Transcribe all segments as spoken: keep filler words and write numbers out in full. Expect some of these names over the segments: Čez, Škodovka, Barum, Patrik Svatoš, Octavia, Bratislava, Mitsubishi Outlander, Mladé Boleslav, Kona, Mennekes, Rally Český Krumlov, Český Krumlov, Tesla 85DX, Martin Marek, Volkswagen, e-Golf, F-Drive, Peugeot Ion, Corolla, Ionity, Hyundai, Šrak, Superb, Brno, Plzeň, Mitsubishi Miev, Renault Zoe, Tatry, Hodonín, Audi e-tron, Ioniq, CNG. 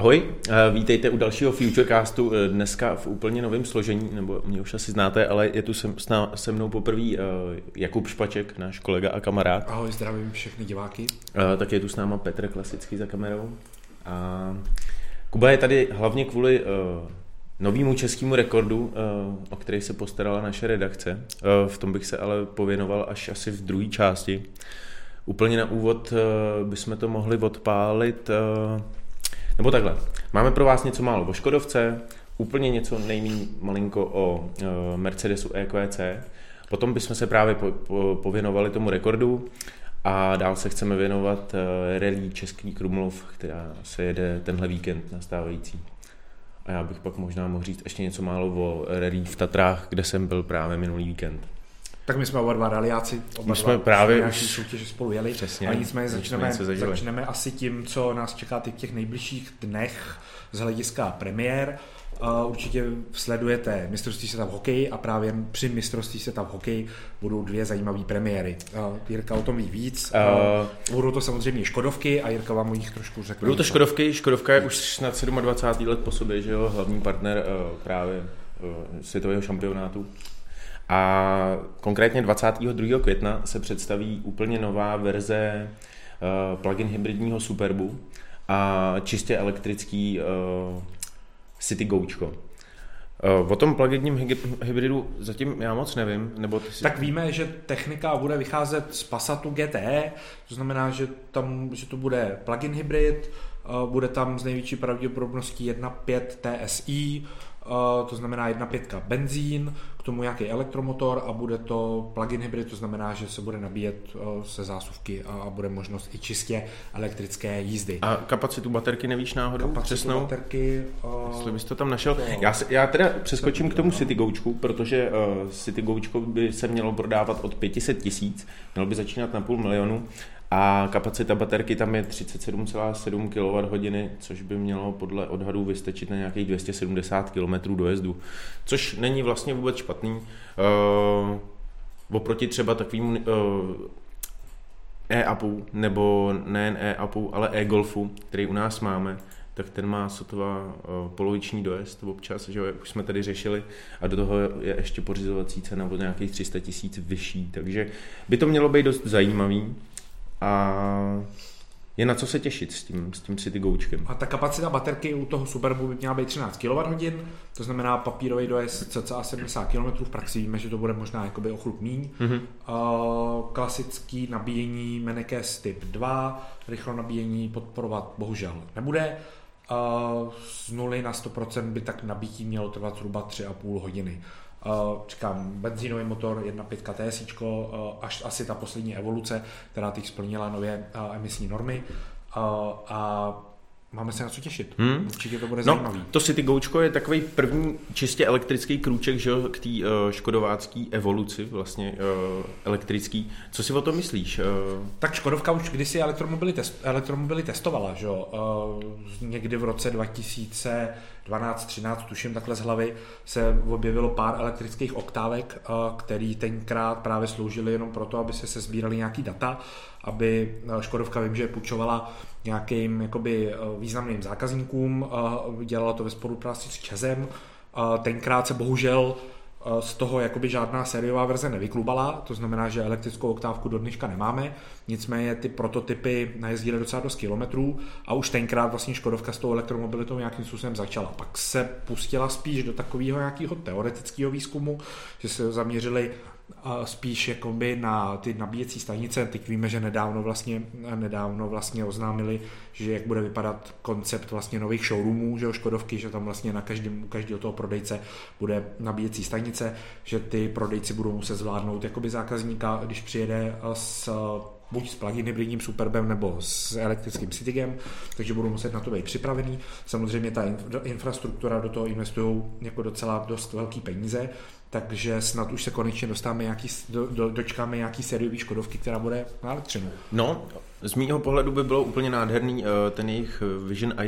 Ahoj, vítejte u dalšího Futurecastu, dneska v úplně novém složení, nebo mě už asi znáte, ale je tu se, se mnou poprvé Jakub Špaček, náš kolega a kamarád. Ahoj, zdravím všechny diváky. Tak je tu s náma Petr Klasický za kamerou. A Kuba je tady hlavně kvůli novému českému rekordu, o který se postarala naše redakce. V tom bych se ale pověnoval až asi v druhé části. Úplně na úvod bychom to mohli odpálit... Nebo takhle, máme pro vás něco málo o Škodovce, úplně něco nejméně malinko o e, Mercedesu E Q C, potom bychom se právě po, po, pověnovali tomu rekordu a dál se chceme věnovat e, Rally Český Krumlov, která se jede tenhle víkend nastávající. A já bych pak možná mohl říct ještě něco málo o Rally v Tatrách, kde jsem byl právě minulý víkend. Tak my jsme oba dva rallyáci, oba jsme dva právě už... soutěže spolu jeli, přesně, ale nicméně začneme, začneme asi tím, co nás čeká teď v těch nejbližších dnech z hlediska premiér. Uh, určitě sledujete mistrovství světa v hokeji a právě při mistrovství světa v hokeji budou dvě zajímavé premiéry. Uh, Jirka o tom ví víc. Uh, uh, budou to samozřejmě Škodovky a Jirka vám o nich trošku řekne. Budou to Škodovky, Škodovka je už snad dvacet sedm let po sobě, že jo, hlavní partner uh, právě uh, světového šampionátu. A konkrétně dvacátého druhého května se představí úplně nová verze plug-in hybridního Superbu a čistě elektrický CityGočko. O tom plug-inním hybridu zatím já moc nevím. Nebo si... Tak víme, že technika bude vycházet z Passatu G T, to znamená, že, tam, že to bude plug-in hybrid, bude tam z největší pravděpodobností jedna celá pět T S I, to znamená jedna celá pět benzín, k tomu nějaký elektromotor a bude to plug-in hybrid, to znamená, že se bude nabíjet se zásuvky a bude možnost i čistě elektrické jízdy. A kapacitu baterky nevíš náhodou? Kapacitu přesnou? baterky... Uh, Jestli bys to tam našel. To, já, se, já teda přeskočím to, k tomu CityGočku, protože uh, CityGočko by se mělo prodávat od pět set tisíc, mělo by začínat na půl milionu a kapacita baterky tam je třicet sedm celá sedm kilowatthodin, což by mělo podle odhadů vystačit na nějakých dvě stě sedmdesát kilometrů dojezdu, což není vlastně vůbec špatný. Uh, oproti třeba takovému uh, e-upu, nebo nejen e-upu, ale e-golfu, který u nás máme, tak ten má sotva uh, poloviční dojezd občas, že už jsme tady řešili, a do toho je ještě pořizovací cena od nějakých tři sta tisíc vyšší, takže by to mělo být dost zajímavý. A je na co se těšit s tím, s tím CityGočkem. A ta kapacita baterky u toho Superbu by měla být třináct kilowatthodin, to znamená papírový dojezd cca sedmdesát kilometrů, v praxi víme, že to bude možná jakoby o chlup míň. Mm-hmm. Uh, klasický nabíjení Mennekes typ dva, rychlo nabíjení podporovat bohužel nebude. Uh, z nuly na sto procent by tak nabití mělo trvat zhruba tři a půl hodiny. Uh, říkám, benzínový motor, jedna celá pět T S I, uh, až asi ta poslední evoluce, která teď splnila nově uh, emisní normy, uh, a máme se na co těšit. Hmm. Určitě to bude no, zajímavý. To CityGočko je takový první čistě elektrický krůček, že, k té uh, škodovácký evoluci, vlastně uh, elektrický. Co si o tom myslíš? Uh... Tak Škodovka už kdysi elektromobily, test, elektromobily testovala, že? Uh, někdy v roce dva tisíce dvanáct třináct, tuším takhle z hlavy, se objevilo pár elektrických oktávek, uh, který tenkrát právě sloužily jenom proto, aby se sezbíraly nějaký data, aby Škodovka, vím, že půjčovala nějakým jakoby významným zákazníkům, dělala to ve spolupráci s Čezem. Tenkrát se bohužel z toho jakoby žádná sériová verze nevyklubala, to znamená, že elektrickou oktávku do dneška nemáme, nicméně ty prototypy najezdily docela dost kilometrů a už tenkrát vlastně Škodovka s tou elektromobilitou nějakým způsobem začala. Pak se pustila spíš do takového nějakého teoretického výzkumu, že se zaměřili spíš jakoby na ty nabíjecí stanice. Teď víme, že nedávno vlastně, nedávno vlastně oznámili, že jak bude vypadat koncept vlastně nových showroomů, že jo, Škodovky, že tam vlastně na každém, u každého toho prodejce bude nabíjecí stanice, že ty prodejci budou muset zvládnout jakoby zákazníka, když přijede s buď s plug-in hybridním Superbem nebo s elektrickým Citygem, takže budou muset na to být připravený. Samozřejmě ta infrastruktura, do toho investují jako docela dost velký peníze, takže snad už se konečně dostáme nějaký, do, do, dočkáme nějaký sériový Škodovky, která bude na elektřinu. No, z mýho pohledu by bylo úplně nádherný ten jejich Vision four.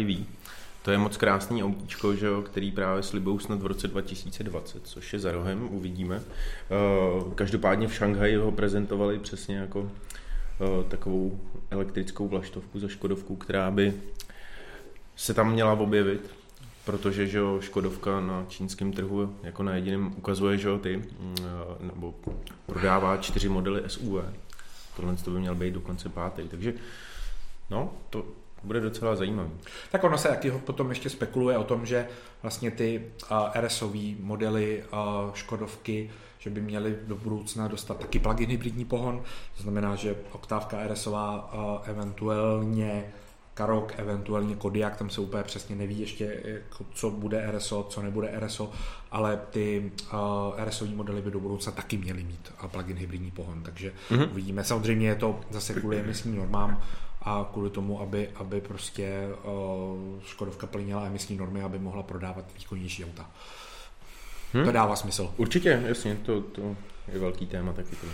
To je moc krásný autíčko, že jo, který právě slibou snad v roce dva tisíce dvacet, což je za rohem, uvidíme. Každopádně v Šanghaji ho prezentovali přesně jako takovou elektrickou vlaštovku za Škodovku, která by se tam měla objevit, protože že jo, Škodovka na čínském trhu jako na jediném ukazuje, že jo, ty, nebo prodává čtyři modely S U V. Tohle to by měl být dokonce pátý, takže no, to bude docela zajímavý. Tak ono se taky potom ještě spekuluje o tom, že vlastně ty RSový modely Škodovky, že by měly do budoucna dostat taky plug-in hybridní pohon, to znamená, že oktávka RSová, eventuelně Karok, eventuálně Kodiaq, tam se úplně přesně neví ještě, co bude R S O, co nebude R S O, ale ty uh, RSOví modely by do budoucna taky měly mít a plug-in hybridní pohon, takže mm-hmm. uvidíme. Samozřejmě je to zase kvůli emisním normám a kvůli tomu, aby, aby prostě uh, Škodovka plnila emisní normy, aby mohla prodávat výkonnější auta. Hmm? To dává smysl. Určitě, jasně, to, to je velký téma taky to.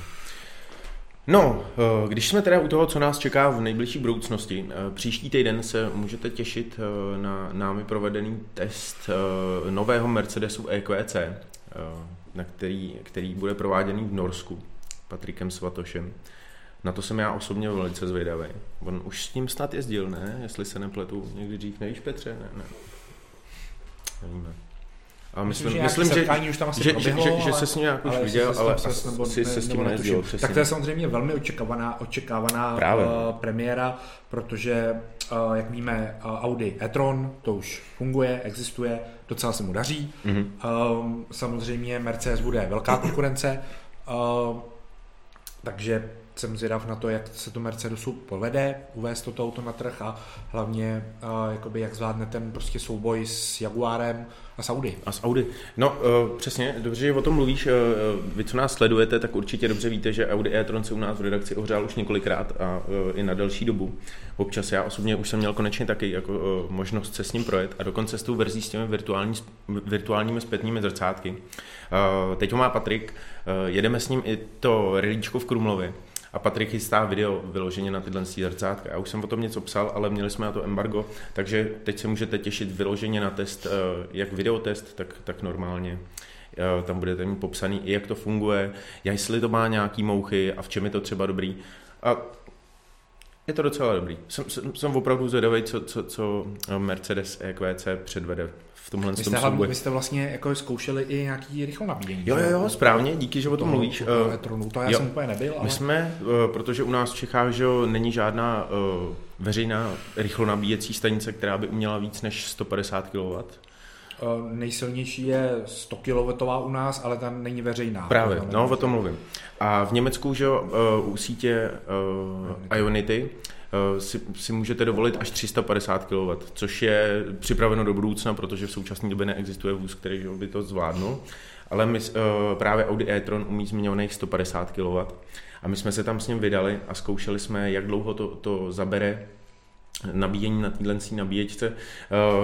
No, když jsme teda u toho, co nás čeká v nejbližší budoucnosti, příští týden se můžete těšit na námi provedený test nového Mercedesu E Q C, na který, který bude prováděný v Norsku Patrikem Svatošem. Na to jsem já osobně velice zvědavý. On už s ním snad jezdil, ne? Jestli se nepletu někdy dřív, nevíš, Petře? Ne, ne. Nevíme. A myslím, myslím že, že, už tam asi že, proběhlo, že, že, že se s ním jak už viděl, ale asi se s tím nejezdil. Tak to je samozřejmě velmi očekávaná, očekávaná uh, premiéra, protože, uh, jak víme, uh, Audi e-tron, to už funguje, existuje, docela se mu daří. Mm-hmm. Um, samozřejmě Mercedes bude velká konkurence, uh, takže jsem zvědav na to, jak se to Mercedesu povede uvést toto auto na trh a hlavně uh, jakoby jak zvládne ten prostě souboj s Jaguarem a s Audi. A s Audi. No uh, přesně, dobře, že o tom mluvíš. Uh, vy, co nás sledujete, tak určitě dobře víte, že Audi e-tron se u nás v redakci ohřál už několikrát a uh, i na delší dobu. Občas já osobně už jsem měl konečně taky jako, uh, možnost se s ním projet a dokonce s tou verzí s těmi virtuální, virtuálními zpětnými zrcátky. Uh, teď ho má Patrik, uh, jedeme s ním i to rallyčko v Krumlově. A Patrik chystá video vyloženě na tyhle zrcátka. Já už jsem o tom něco psal, ale měli jsme na to embargo, takže teď se můžete těšit vyloženě na test, jak videotest, tak, tak normálně. Tam budete mít popsaný, jak to funguje, jestli to má nějaký mouchy a v čem je to třeba dobrý. A je to docela dobrý. Jsem, jsem, jsem opravdu zvědavý, co, co, co Mercedes E Q C předvede. Vy jste, hlavně, vy jste vlastně jako zkoušeli i nějaký rychlé nabíjení. Jo, jo, jo, správně, díky, že o tom mluvíš. Etronu, to já jo. jsem úplně nebyl. Ale... My jsme, protože u nás v Čechách že není žádná veřejná rychlonabíjecí stanice, která by uměla víc než sto padesát kilowattů. Nejsilnější je sto kilowattů u nás, ale tam není veřejná. Právě, to no o tom mluvím. A v Německu že u sítě Ionity Si, si můžete dovolit až tři sta padesát kilowattů, což je připraveno do budoucna, protože v současné době neexistuje vůz, který by to zvládnul, ale my, právě Audi e-tron umí zmiňovaných sto padesát kilowattů a my jsme se tam s ním vydali a zkoušeli jsme, jak dlouho to, to zabere nabíjení na týhlencí nabíječce.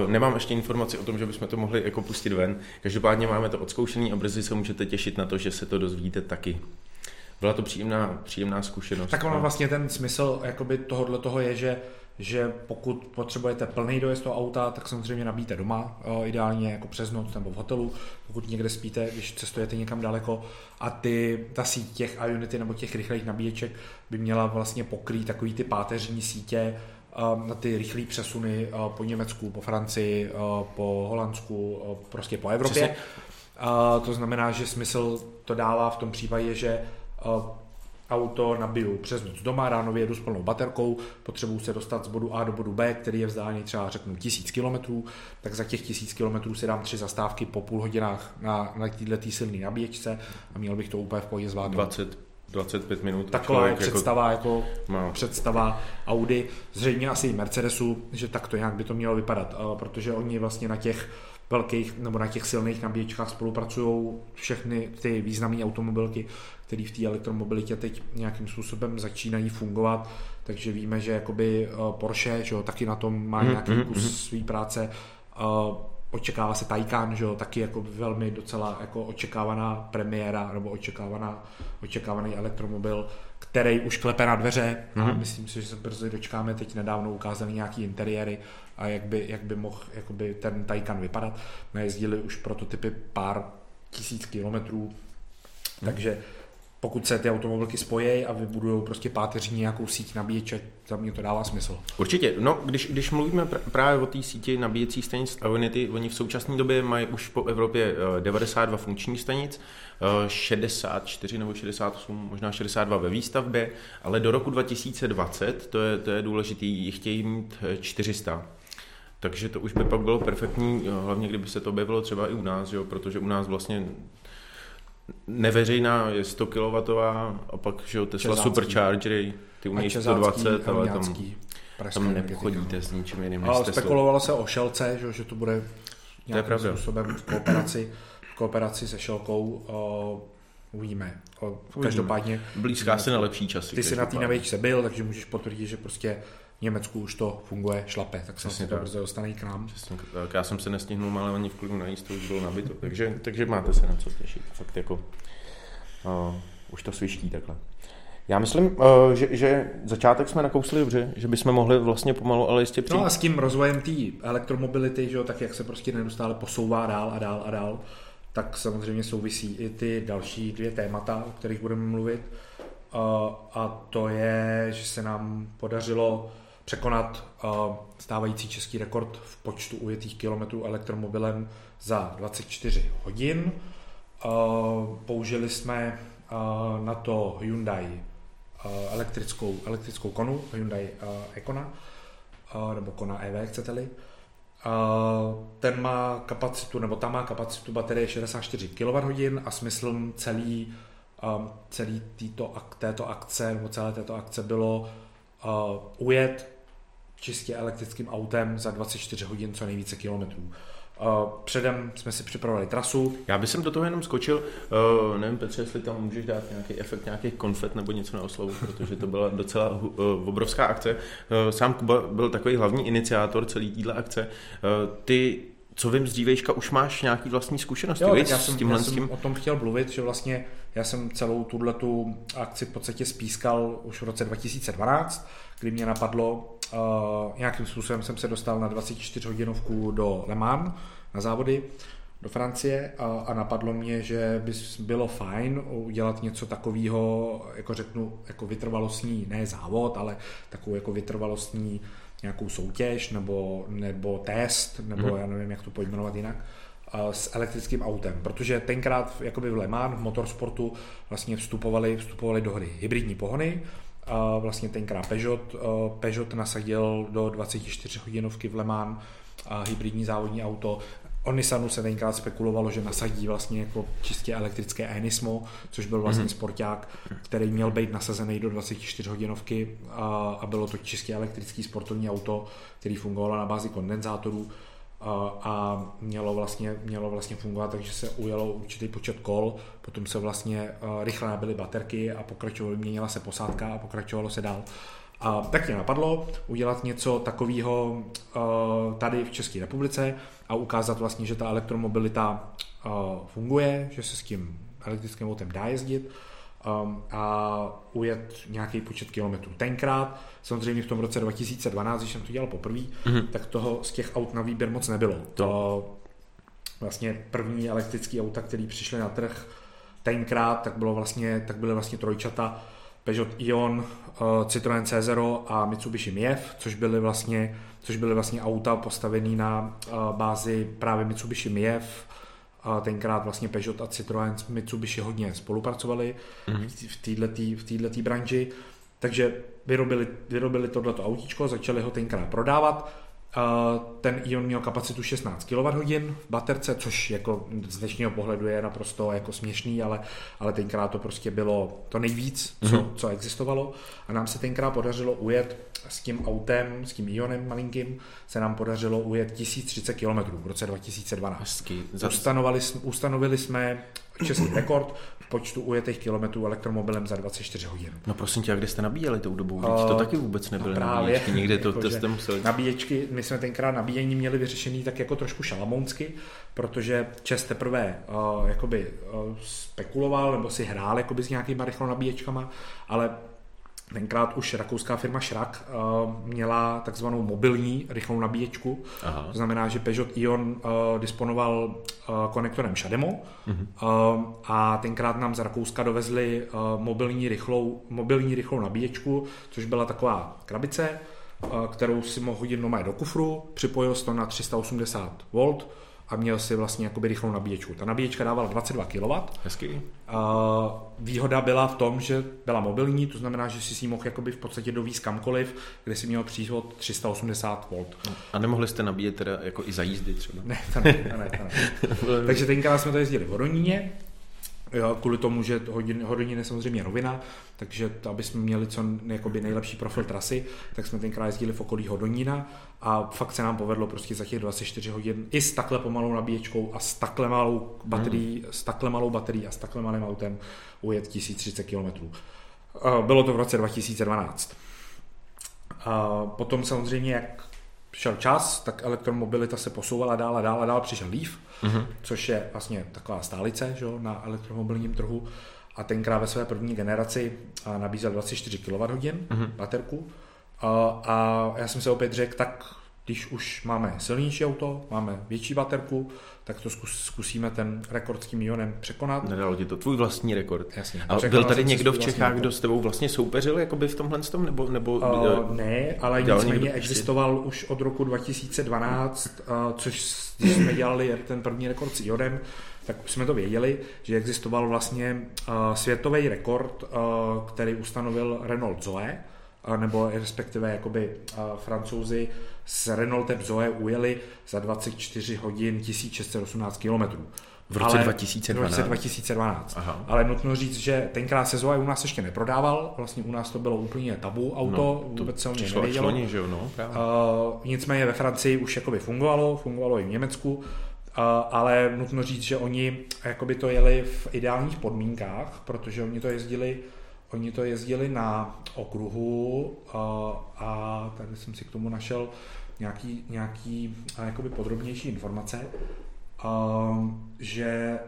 Nemám ještě informaci o tom, že bychom to mohli jako pustit ven, každopádně máme to odzkoušený a brzy se můžete těšit na to, že se to dozvíte taky. Byla to příjemná, příjemná zkušenost. Tak ono vlastně ten smysl jakoby tohodle toho je, že, že pokud potřebujete plný dojezd toho auta, tak samozřejmě nabíjte doma, ideálně jako přes noc nebo v hotelu, pokud někde spíte, když cestujete někam daleko a ty, ta síť těch Ionity nebo těch rychlých nabíječek by měla vlastně pokrýt takový ty páteřní sítě na ty rychlé přesuny po Německu, po Francii, po Holandsku, prostě po Evropě. A to znamená, že smysl to dává v tom případě, že auto nabiju přes noc doma, ráno vyjedu s plnou baterkou, potřebuju se dostat z bodu A do bodu B, který je vzdálený třeba řeknu tisíc kilometrů, tak za těch tisíc kilometrů si dám tři zastávky po půl hodinách na, na této silné nabíječce a měl bych to úplně v pohodě zvládnout. dvacet, dvacet pět minut. Taková je představa, jako, jako představa Audi, zřejmě asi i Mercedesu, že tak to nějak by to mělo vypadat, protože oni vlastně na těch velkých nebo na těch silných nabíječkách spolupracují všechny ty významné automobilky, které v té elektromobilitě teď nějakým způsobem začínají fungovat, takže víme, že jakoby Porsche, že jo, taky na tom má nějaký kus své práce, očekává se Taycan, že jo, taky jako velmi docela jako očekávaná premiéra nebo očekávaná, očekávaný elektromobil, který už klepe na dveře a myslím si, že se brzy dočkáme, teď nedávno ukázali nějaký interiéry a jak by, jak by mohl jakoby ten Taycan vypadat. Najezdili už prototypy pár tisíc kilometrů, takže pokud se ty automobilky spojí a vybudujou prostě páteřní nějakou síť nabíječe, za mě to dává smysl. Určitě. No, když, když mluvíme pr- právě o té síti nabíjecích stanic Ionity, oni v současné době mají už po Evropě devadesát dva funkčních stanic, šedesát čtyři nebo šedesát osm, možná šedesát dva ve výstavbě, ale do roku dva tisíce dvacet, to je, to je důležitý, chtějí mít čtyři sta. Takže to už by pak bylo perfektní, hlavně kdyby se to objevilo třeba i u nás, jo, protože u nás vlastně neveřejná je sto kilowattů a pak že jo, Tesla čezácký. Superchargery, ty umějí sto dvacet, ale tam, tam nepochodíte s ničím jiným. Ale spekulovalo se o šelce, že, že to bude nějakým to způsobem v kooperaci, v kooperaci se šelkou. O, uvidíme. O, každopádně. Blízká se na lepší časy. Ty jsi na té navěčce byl, takže můžeš potvrdit, že prostě v Německu už to funguje šlape, tak se vlastně to brzo dostane k nám. Přesně, tak já jsem se nestihnul, ale ani v klidu najíst, to už bylo nabito, takže, takže máte se na co těšit. Fakt jako, uh, už to sviští takhle. Já myslím, uh, že, že začátek jsme nakousli dobře, že bychom mohli vlastně pomalu, ale jistě přijít. No a s tím rozvojem té elektromobility, že jo, tak jak se prostě neustále posouvá dál a dál a dál, tak samozřejmě souvisí i ty další dvě témata, o kterých budeme mluvit. Uh, a to je, že se nám podařilo překonat uh, stávající český rekord v počtu ujetých kilometrů elektromobilem za dvacet čtyři hodin. Uh, použili jsme uh, na to Hyundai uh, elektrickou, elektrickou konu, Hyundai uh, E-Kona, uh, nebo Kona E V, chcete-li. Uh, ten má kapacitu, nebo ta má kapacitu baterie šedesát čtyři kilowatthodin a smyslem celý, um, celý týto, této akce, nebo celé této akce bylo Uh, ujet čistě elektrickým autem za dvacet čtyři hodin co nejvíce kilometrů. Uh, předem jsme si připravili trasu. Já bych sem do toho jenom skočil, uh, nevím Petře, jestli tam můžeš dát nějaký efekt, nějaký konfet nebo něco na oslavu, protože to byla docela uh, obrovská akce. Uh, sám Kuba byl takový hlavní iniciátor celý téhle akce. Uh, ty, co vím z dívejška, už máš nějaký vlastní zkušenosti, jo, víc, já jsem, s tímhle já jsem tím... o tom chtěl mluvit, že vlastně já jsem celou tuhletu akci v podstatě spískal už v roce dva tisíce dvanáct, kdy mě napadlo, uh, nějakým způsobem jsem se dostal na dvacetičtyřhodinovku do Le Mans, na závody do Francie a, a napadlo mě, že by bylo fajn udělat něco takového, jako řeknu, jako vytrvalostní, ne závod, ale takovou jako vytrvalostní nějakou soutěž nebo, nebo test, nebo mm-hmm. já nevím, jak to pojmenovat jinak, s elektrickým autem, protože tenkrát jakoby v Le Mans, v motorsportu vlastně vstupovaly vstupovaly do hry hybridní pohony. A vlastně tenkrát Peugeot, Peugeot nasadil do dvacetičtyřhodinovky v Le Mans hybridní závodní auto. O Nissanu se tenkrát spekulovalo, že nasadí vlastně jako čistě elektrické e-Nismo, což byl vlastně mm-hmm. sporták, který měl být nasazený do dvacetičtyřhodinovky a, a bylo to čistě elektrický sportovní auto, který fungovalo na bázi kondenzátorů a, a mělo, vlastně, mělo vlastně fungovat, takže se ujalo určitý počet kol, potom se vlastně uh, rychle nabily baterky a pokračovalo, měnila se posádka a pokračovalo se dál. A tak mě napadlo udělat něco takového uh, tady v České republice a ukázat vlastně, že ta elektromobilita uh, funguje, že se s tím elektrickým autem dá jezdit um, a ujet nějaký počet kilometrů. Tenkrát, samozřejmě v tom roce dva tisíce dvanáct, když jsem to dělal poprvé, mm-hmm. tak toho z těch aut na výběr moc nebylo. To uh, vlastně první elektrický auta, který přišly na trh tenkrát, tak, bylo vlastně, tak byly vlastně trojčata Peugeot Ion, Citroën C nula a Mitsubishi Miev, což byly vlastně, což byly vlastně auta postavené na bázi právě Mitsubishi Miev. Tenkrát vlastně Peugeot a Citroën s Mitsubishi hodně spolupracovali mm-hmm. v této branži. Takže vyrobili, vyrobili tohleto autíčko, začali ho tenkrát prodávat. Ten Ion měl kapacitu šestnáct kilowatthodin v baterce, což jako z dnešního pohledu je naprosto jako směšný, ale, ale tenkrát to prostě bylo to nejvíc, co, mm-hmm. co existovalo. A nám se tenkrát podařilo ujet s tím autem, s tím Ionem malinkým, se nám podařilo ujet tisíc třicet kilometrů v roce dva tisíce dvanáct. Ustanovili, ustanovili jsme český rekord v počtu ujetých kilometrů elektromobilem za dvacet čtyři hodin. No prosím tě, a kde jste nabíjeli tou dobou? Uh, to taky vůbec nebyly no nabíječky, někde to, to jste museli... Nabíječky, my jsme tenkrát nabíjení měli vyřešený tak jako trošku šalamounsky, protože Čes teprve uh, jakoby uh, spekuloval, nebo si hrál jakoby s nějakýma rychlonabíječkama, ale tenkrát už rakouská firma Šrak uh, měla takzvanou mobilní rychlou nabíječku. Aha. To znamená, že Peugeot Ion uh, disponoval uh, konektorem Šademo, uh-huh. uh, a tenkrát nám z Rakouska dovezli uh, mobilní, rychlou, mobilní rychlou nabíječku, což byla taková krabice, uh, kterou si mohl hodit doma do kufru, připojil se to na tři sta osmdesát voltů a měl si vlastně jakoby rychlou nabíječku. Ta nabíječka dávala dvacet dva kilowattů. Hezky. Výhoda byla v tom, že byla mobilní, to znamená, že si si mohl jakoby v podstatě dovízt kamkoliv, kde si měl přívod tři sta osmdesát voltů. A nemohli jste nabíjet teda jako i za jízdy třeba? Ne, to ne, to ne, to ne. Takže tenkrát jsme to jezdili v Hodoníně, kvůli tomu, že Hodonín je samozřejmě rovina, takže aby jsme měli co jakoby nejlepší profil trasy, tak jsme tenkrát jezdili v okolí Hodonína a fakt se nám povedlo prostě za těch dvacet čtyři hodin i s takhle pomalou nabíječkou a s takhle malou baterií, hmm. s takhle malou baterií a s takhle malým autem ujet tisíc třicet kilometrů. Bylo to v roce dva tisíce dvanáct. Potom samozřejmě, jak šel čas, tak elektromobilita se posouvala dál a dál a dál, přišel Leaf, mm-hmm. což je vlastně taková stálice, že, na elektromobilním trhu, a tenkrát ve své první generaci nabízel dvacet čtyři kilowatthodin mm-hmm. baterku a, a já jsem se opět řekl, tak když už máme silnější auto, máme větší baterku, tak to zkus, zkusíme ten rekord s tím Ionem překonat. Nedalo ti to, tvůj vlastní rekord. Jasně. A byl tady někdo v Čechách, kdo s tebou vlastně soupeřil jakoby v tomhle tom? Nebo, nebo, uh, ne, ale nicméně existoval už od roku dva tisíce dvanáct, uh, což když jsme dělali ten první rekord s Ionem, tak už jsme to věděli, že existoval vlastně uh, světový rekord, uh, který ustanovil Renault Zoe, uh, nebo respektive jakoby uh, Francouzi s Renaultem Zoe ujeli za dvacet čtyři hodin tisíc šest set osmnáct kilometrů. V roce ale, dva tisíce dvanáct. V roce dva tisíce dvanáct. Ale nutno říct, že tenkrát se Zoe u nás ještě neprodával, vlastně u nás to bylo úplně tabu auto, no, vůbec se o něj nevědělo. Čloni, že no, uh, nicméně ve Francii už jakoby fungovalo, fungovalo i v Německu, uh, ale nutno říct, že oni jakoby to jeli v ideálních podmínkách, protože oni to jezdili Oni to jezdili na okruhu a, a tady jsem si k tomu našel nějaký, nějaký jakoby podrobnější informace, a, že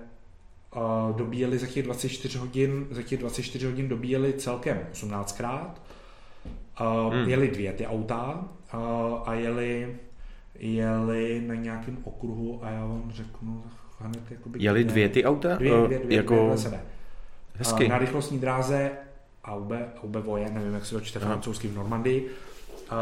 a, dobíjeli za těch dvacet čtyři hodin, za těch dvacet čtyři hodin dobíjeli celkem osmnáctkrát, a, hmm. jeli dvě ty auta a, a jeli, jeli na nějakém okruhu a já vám řeknu hned jakoby... Jeli dvě, dvě ty auta? Dvě, dvě, dvě, dvě, jako... dvě vedle sebe. Hezky. Na rychlostní dráze Aube, Aube Voje, nevím, jak se to čte francouzsky, v Normandii, a,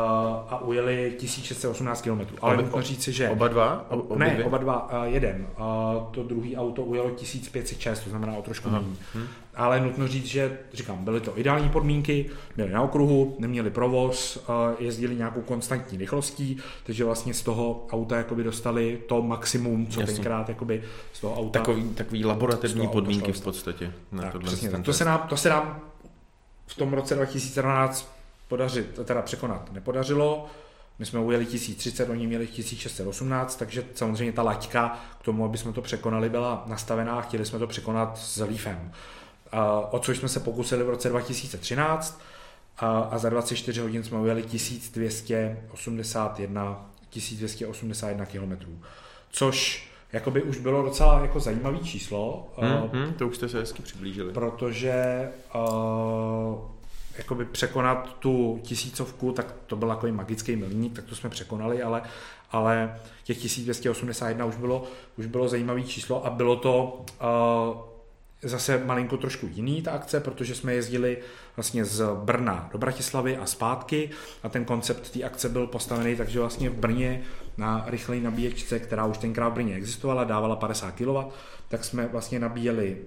a ujeli tisíc šest set osmnáct kilometrů. Ale nutno říci, že... Oba dva? O, ne, dvě? oba dva, jeden. A to druhý auto ujelo tisíc pět set šest, to znamená o trošku méně. Hm. Ale nutno říct, že, říkám, byly to ideální podmínky, byli na okruhu, neměli provoz, jezdili nějakou konstantní rychlostí, takže vlastně z toho auta jakoby dostali to maximum, co Jasný. tenkrát jakoby z toho auta... Takový, takový laboratorní podmínky v podstatě. Na tak, přesně, to se nám, to se nám v tom roce dva tisíce dvanáct podařit, teda překonat nepodařilo. My jsme ujeli tisíc třicet, oni měli tisíc šest set osmnáct, takže samozřejmě ta laťka k tomu, aby jsme to překonali, byla nastavená a chtěli jsme to překonat s Leafem. O což jsme se pokusili v roce dva tisíce třináct a za dvacet čtyři hodin jsme ujeli tisíc dvě stě osmdesát jedna kilometrů, což jakoby už bylo docela jako zajímavé číslo. Mm-hmm, to už jste se hezky přiblížili. Protože uh, jakoby překonat tu tisícovku, tak to byl takový magický milník, tak to jsme překonali, ale, ale těch tisíc dvě stě osmdesát jedna už bylo, už bylo zajímavé číslo a bylo to uh, zase malinko trošku jiný ta akce, protože jsme jezdili vlastně z Brna do Bratislavy a zpátky a ten koncept té akce byl postavený, takže vlastně v Brně na rychlej nabíječce, která už tenkrát v Brně existovala, dávala padesát kilowattů, tak jsme vlastně nabíjeli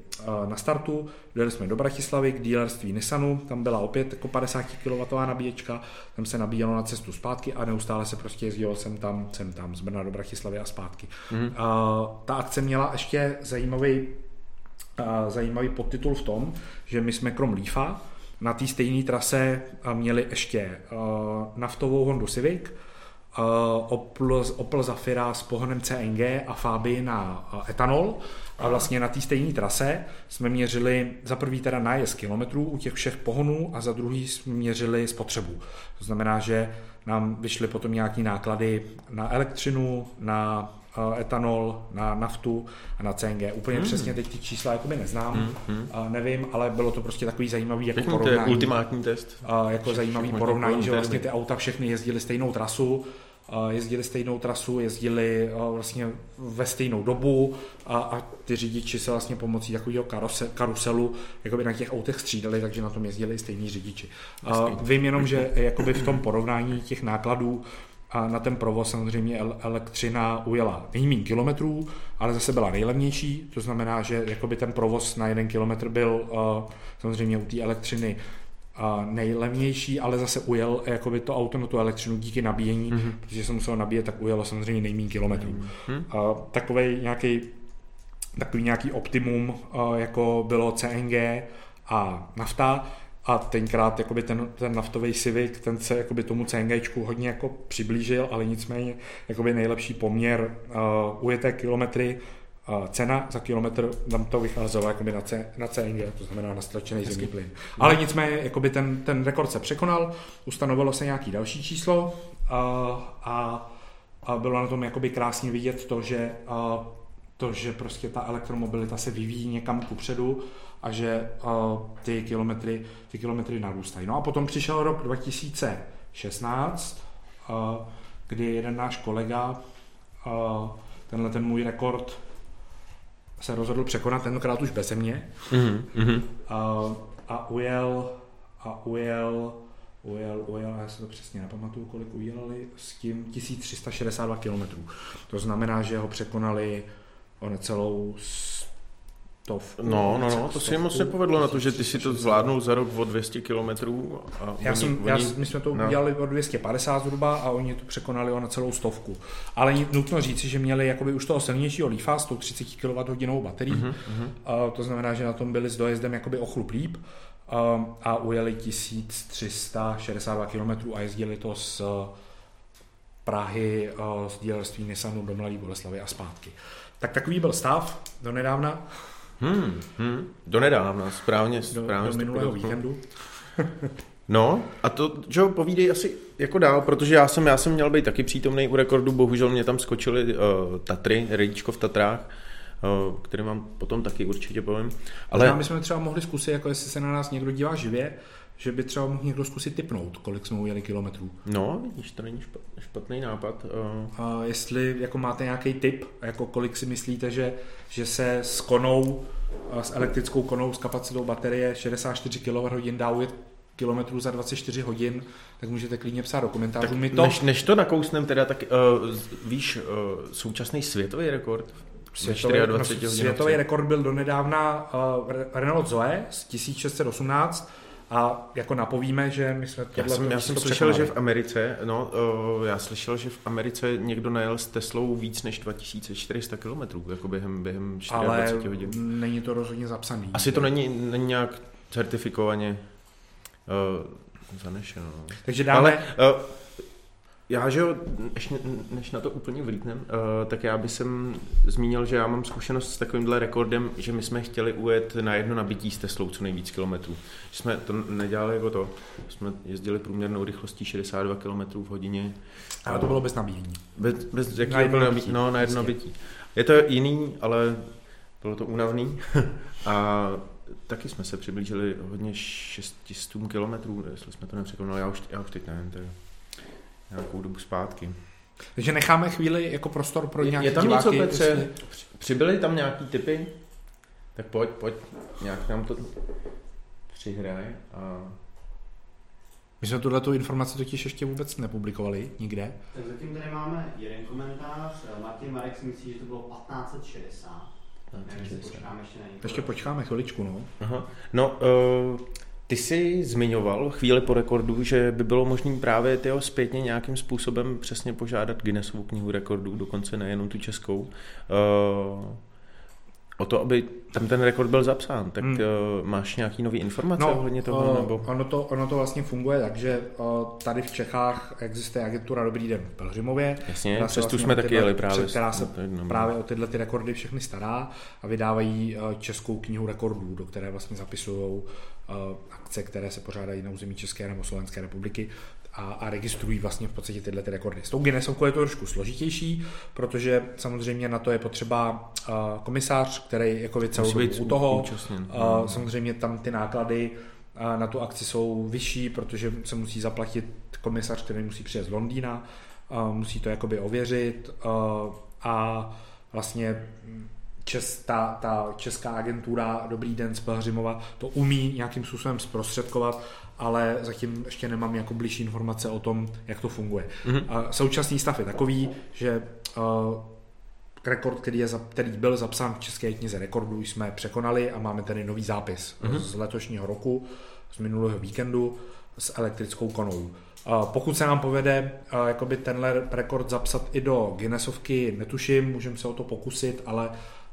na startu, dojeli jsme do Bratislavy k dealerství Nissanu, tam byla opět jako padesát kilowattů nabíječka, tam se nabíjelo na cestu zpátky a neustále se prostě jezdilo sem tam, sem tam, z Brna do Bratislavy a zpátky. Mm. Ta akce měla ještě zajímavý, zajímavý podtitul v tom, že my jsme krom Leafa na té stejné trase měli ještě naftovou Hondu Civic, Opel, Opel Zafira s pohonem C N G a Fabii na etanol a vlastně na té stejné trase jsme měřili za prvý teda nájezd kilometrů u těch všech pohonů a za druhý jsme měřili spotřebu. To znamená, že nám vyšly potom nějaký náklady na elektřinu, na etanol, na naftu a na C N G. Úplně mm. přesně teď ty čísla jakoby neznám, mm. a nevím, ale bylo to prostě takový zajímavý jako porovnání. To je ultimátní test. A jako zajímavý všechno porovnání, všechno že vlastně ty auta všechny jezdily stejnou trasu, jezdili stejnou trasu, jezdili vlastně ve stejnou dobu a, a ty řidiči se vlastně pomocí takového karuse, karuselu jakoby na těch autech střídali, takže na tom jezdili stejní řidiči. A vím jenom, že jakoby v tom porovnání těch nákladů a na ten provoz samozřejmě elektřina ujela nejméně kilometrů, ale zase byla nejlevnější, to znamená, že jakoby ten provoz na jeden kilometr byl samozřejmě u té elektřiny nejlevnější, ale zase ujel jakoby to auto na tu elektřinu díky nabíjení, mm-hmm. protože jsem musel nabíjet, tak ujelo samozřejmě nejméně kilometrů. Mm-hmm. A takovej nějaký, takový nějaký optimum, jako bylo C N G a nafta, a tenkrát jakoby ten, ten naftový Civic, ten se jakoby tomu CNGčku hodně jako přiblížil, ale nicméně jakoby nejlepší poměr uh, ujeté kilometry, cena za kilometr, tam to vycházelo jakoby na, C, na C N G, to znamená na ztracený zemní plyn. Ale nicméně jakoby ten, ten rekord se překonal, ustanovilo se nějaký další číslo a, a, a bylo na tom jakoby krásně vidět to, že, a, to, že prostě ta elektromobilita se vyvíjí někam kupředu a že a, ty, kilometry, ty kilometry narůstají. No a potom přišel rok dva tisíce šestnáct, a, kdy jeden náš kolega a, tenhle ten můj rekord se rozhodl překonat, tentokrát už beze mě. Mm-hmm. A, a ujel, a ujel, ujel, ujel, já se to přesně nepamatuju, kolik udělali, s tím tisíc tři sta šedesát dva kilometrů. To znamená, že ho překonali o necelou stovku. No, no, no, to se jim moc nepovedlo na to, že ty si to zvládnou za rok o dvě stě kilometrů. A já oni, jsem, oni, já, my jsme to no. udělali o dvě stě padesát zhruba a oni to překonali o necelou stovku. Ale nutno říci, že měli jakoby už toho silnějšího Leafa s tou třicet kilowatthodin baterií. Uh-huh, uh-huh. To znamená, že na tom byli s dojezdem jakoby o chlup líp a ujeli tisíc tři sta šedesát dva kilometrů a jezdili to z Prahy, z dílerství Nissanu do Mladé Boleslavy a zpátky. Tak takový byl stav do nedávna. Hmm, hmm, do nedávna, správně. správně do, do minulého víkendu. No, a to, Joe, povídej asi jako dál, protože já jsem, já jsem měl být taky přítomný u rekordu, bohužel mě tam skočily uh, Tatry, radičko v Tatrách, uh, který mám potom taky určitě povím. Ale my jsme třeba mohli zkusit, jako jestli se na nás někdo dívá živě, že by třeba mohl někdo zkusit tipnout, kolik jsme ujeli kilometrů. No, vidíš, to není špatný nápad. Uh... A jestli jako máte nějaký tip, jako kolik si myslíte, že, že se s konou, s elektrickou konou, s kapacitou baterie šedesát čtyři kilowatthodin dá ujet kilometrů za dvacet čtyři hodin, tak můžete klidně psát do komentářů. Tak mi to... Než, než to nakousnem teda, tak uh, víš, uh, současný světový rekord? Světový, no, světový rekord byl donedávna uh, Renault Zoe z tisíc šest set osmnáct, a jako napovíme, že my jsme tohle... Já jsem, já jsem slyšel, že v Americe, no, uh, já slyšel, že v Americe někdo najel s Teslou víc než dva tisíce čtyři sta kilometrů, jako během, během dvacet čtyři hodin. Ale není to rozhodně zapsaný. Asi to není, není nějak certifikovaně uh, zanešeno. Takže dáme... Ale, uh, já, že jo, než, než na to úplně vlítnem, uh, tak já bych jsem zmínil, že já mám zkušenost s takovýmhle rekordem, že my jsme chtěli ujet na jedno nabití s Teslou co nejvíc kilometrů. Jsme to nedělali jako to, jsme jezdili průměrnou rychlostí šedesát dva kilometrů v hodině. Ale to bylo bez nabíjení. Bez, bez jakého bylo nabíjení, no na jedno nabití. Je to jiný, ale bylo to únavný. A taky jsme se přiblížili hodně šest set kilometrů, jestli jsme to nepřekonali, já už, já už teď nevím teda. Nějakou dobu zpátky. Takže necháme chvíli jako prostor pro nějaké diváky. Je tam diváky, něco, Petře? Jestli... Přibyly tam nějaký tipy? Tak pojď, pojď. Nějak nám to přihraj. A... My jsme tuto informaci totiž ještě vůbec nepublikovali nikde. Tak zatím tady máme jeden komentář. Martin Marek si myslí, že to bylo patnáct set šedesát. patnáct set šedesát. Počkáme ještě na někoho. Ještě počkáme chviličku, no. Aha. No... Uh... Ty jsi zmiňoval chvíli po rekordu, že by bylo možné právě tyho zpětně nějakým způsobem přesně požádat Guinnessovu knihu rekordů, dokonce nejenom tu českou, uh, o to, aby tam ten rekord byl zapsán. Tak hmm. uh, máš nějaký nový informace no, ohledně toho? Uh, nebo... ono, to, ono to vlastně funguje tak, že uh, tady v Čechách existuje agentura Dobrý den v Pelhřimově. Jasně, přes tu jsme taky jeli právě. Která se právě o tyhle ty rekordy všechny stará a vydávají uh, českou knihu rekordů, do které vlastně zapisujou akce, které se pořádají na území České nebo Slovenské republiky a, a registrují vlastně v podstatě tyhle ty rekordy. S tou Guinnessovkou je to trošku složitější, protože samozřejmě na to je potřeba uh, komisář, který jako je celou dobu u toho. Uh, samozřejmě tam ty náklady uh, na tu akci jsou vyšší, protože se musí zaplatit komisař, který musí přijet z Londýna, uh, musí to jakoby ověřit uh, a vlastně Čes, ta, ta česká agentura Dobrý den z Pelhřimova to umí nějakým způsobem zprostředkovat, ale zatím ještě nemám jako blížší informace o tom, jak to funguje. Mm-hmm. Současný stav je takový, že uh, rekord, který, je, který byl zapsán v České knize rekordů, jsme překonali a máme tady nový zápis mm-hmm. z letošního roku, z minulého víkendu s elektrickou konou. Pokud se nám povede uh, tenhle rekord zapsat i do Guinnessovky, netuším, můžeme se o to pokusit, ale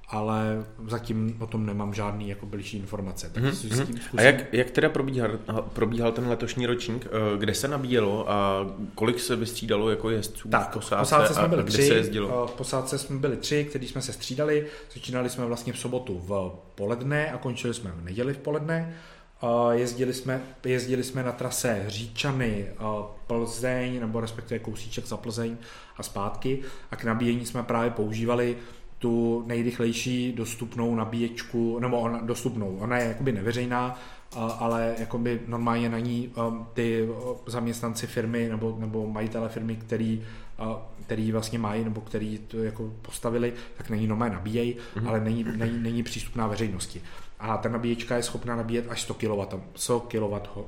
ale zatím o tom nemám žádný jako blížší informace. Tak hmm, si s tím a jak, jak teda probíhal, probíhal ten letošní ročník? Kde se nabíjelo a kolik se vystřídalo jako jezdců v posádce a, a kde tři, se jezdilo? V posádce jsme byli tři, který jsme se střídali. Začínali jsme vlastně v sobotu v poledne a končili jsme v neděli v poledne. Jezdili jsme, jezdili jsme na trase Říčany, Plzeň, nebo respektive kousíček za Plzeň a zpátky. A k nabíjení jsme právě používali tu nejrychlejší dostupnou nabíječku, nebo ona, dostupnou, ona je jakoby neveřejná, ale jakoby normálně na ní ty zaměstnanci firmy nebo, nebo majitele firmy, který, který vlastně mají nebo který to jako postavili, tak na ní normálně nabíjejí, mm-hmm. ale není, není, není přístupná veřejnosti. A ta nabíječka je schopná nabíjet až sto kilowattů.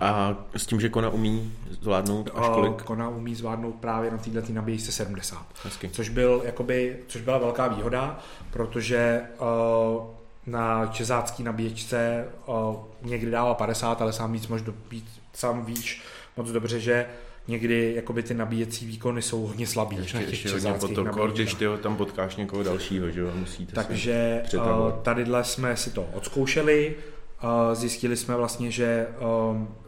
A s tím, že Kona umí zvládnout až kolik? Kona umí zvládnout právě na této tý nabíječce sedmdesát. Hezky. Což byl, jakoby, což byla velká výhoda, protože uh, na čezácký nabíječce uh, někdy dává padesát, ale sám víc mož dopít, sám víš moc dobře, že někdy jakoby ty nabíjecí výkony jsou hodně slabý. Ještě, na těch čezáckých nabíječkách. Když ty tam potkáš někoho dalšího, že jo, musíte. Takže tadyhle jsme si to odzkoušeli, zjistili jsme vlastně, že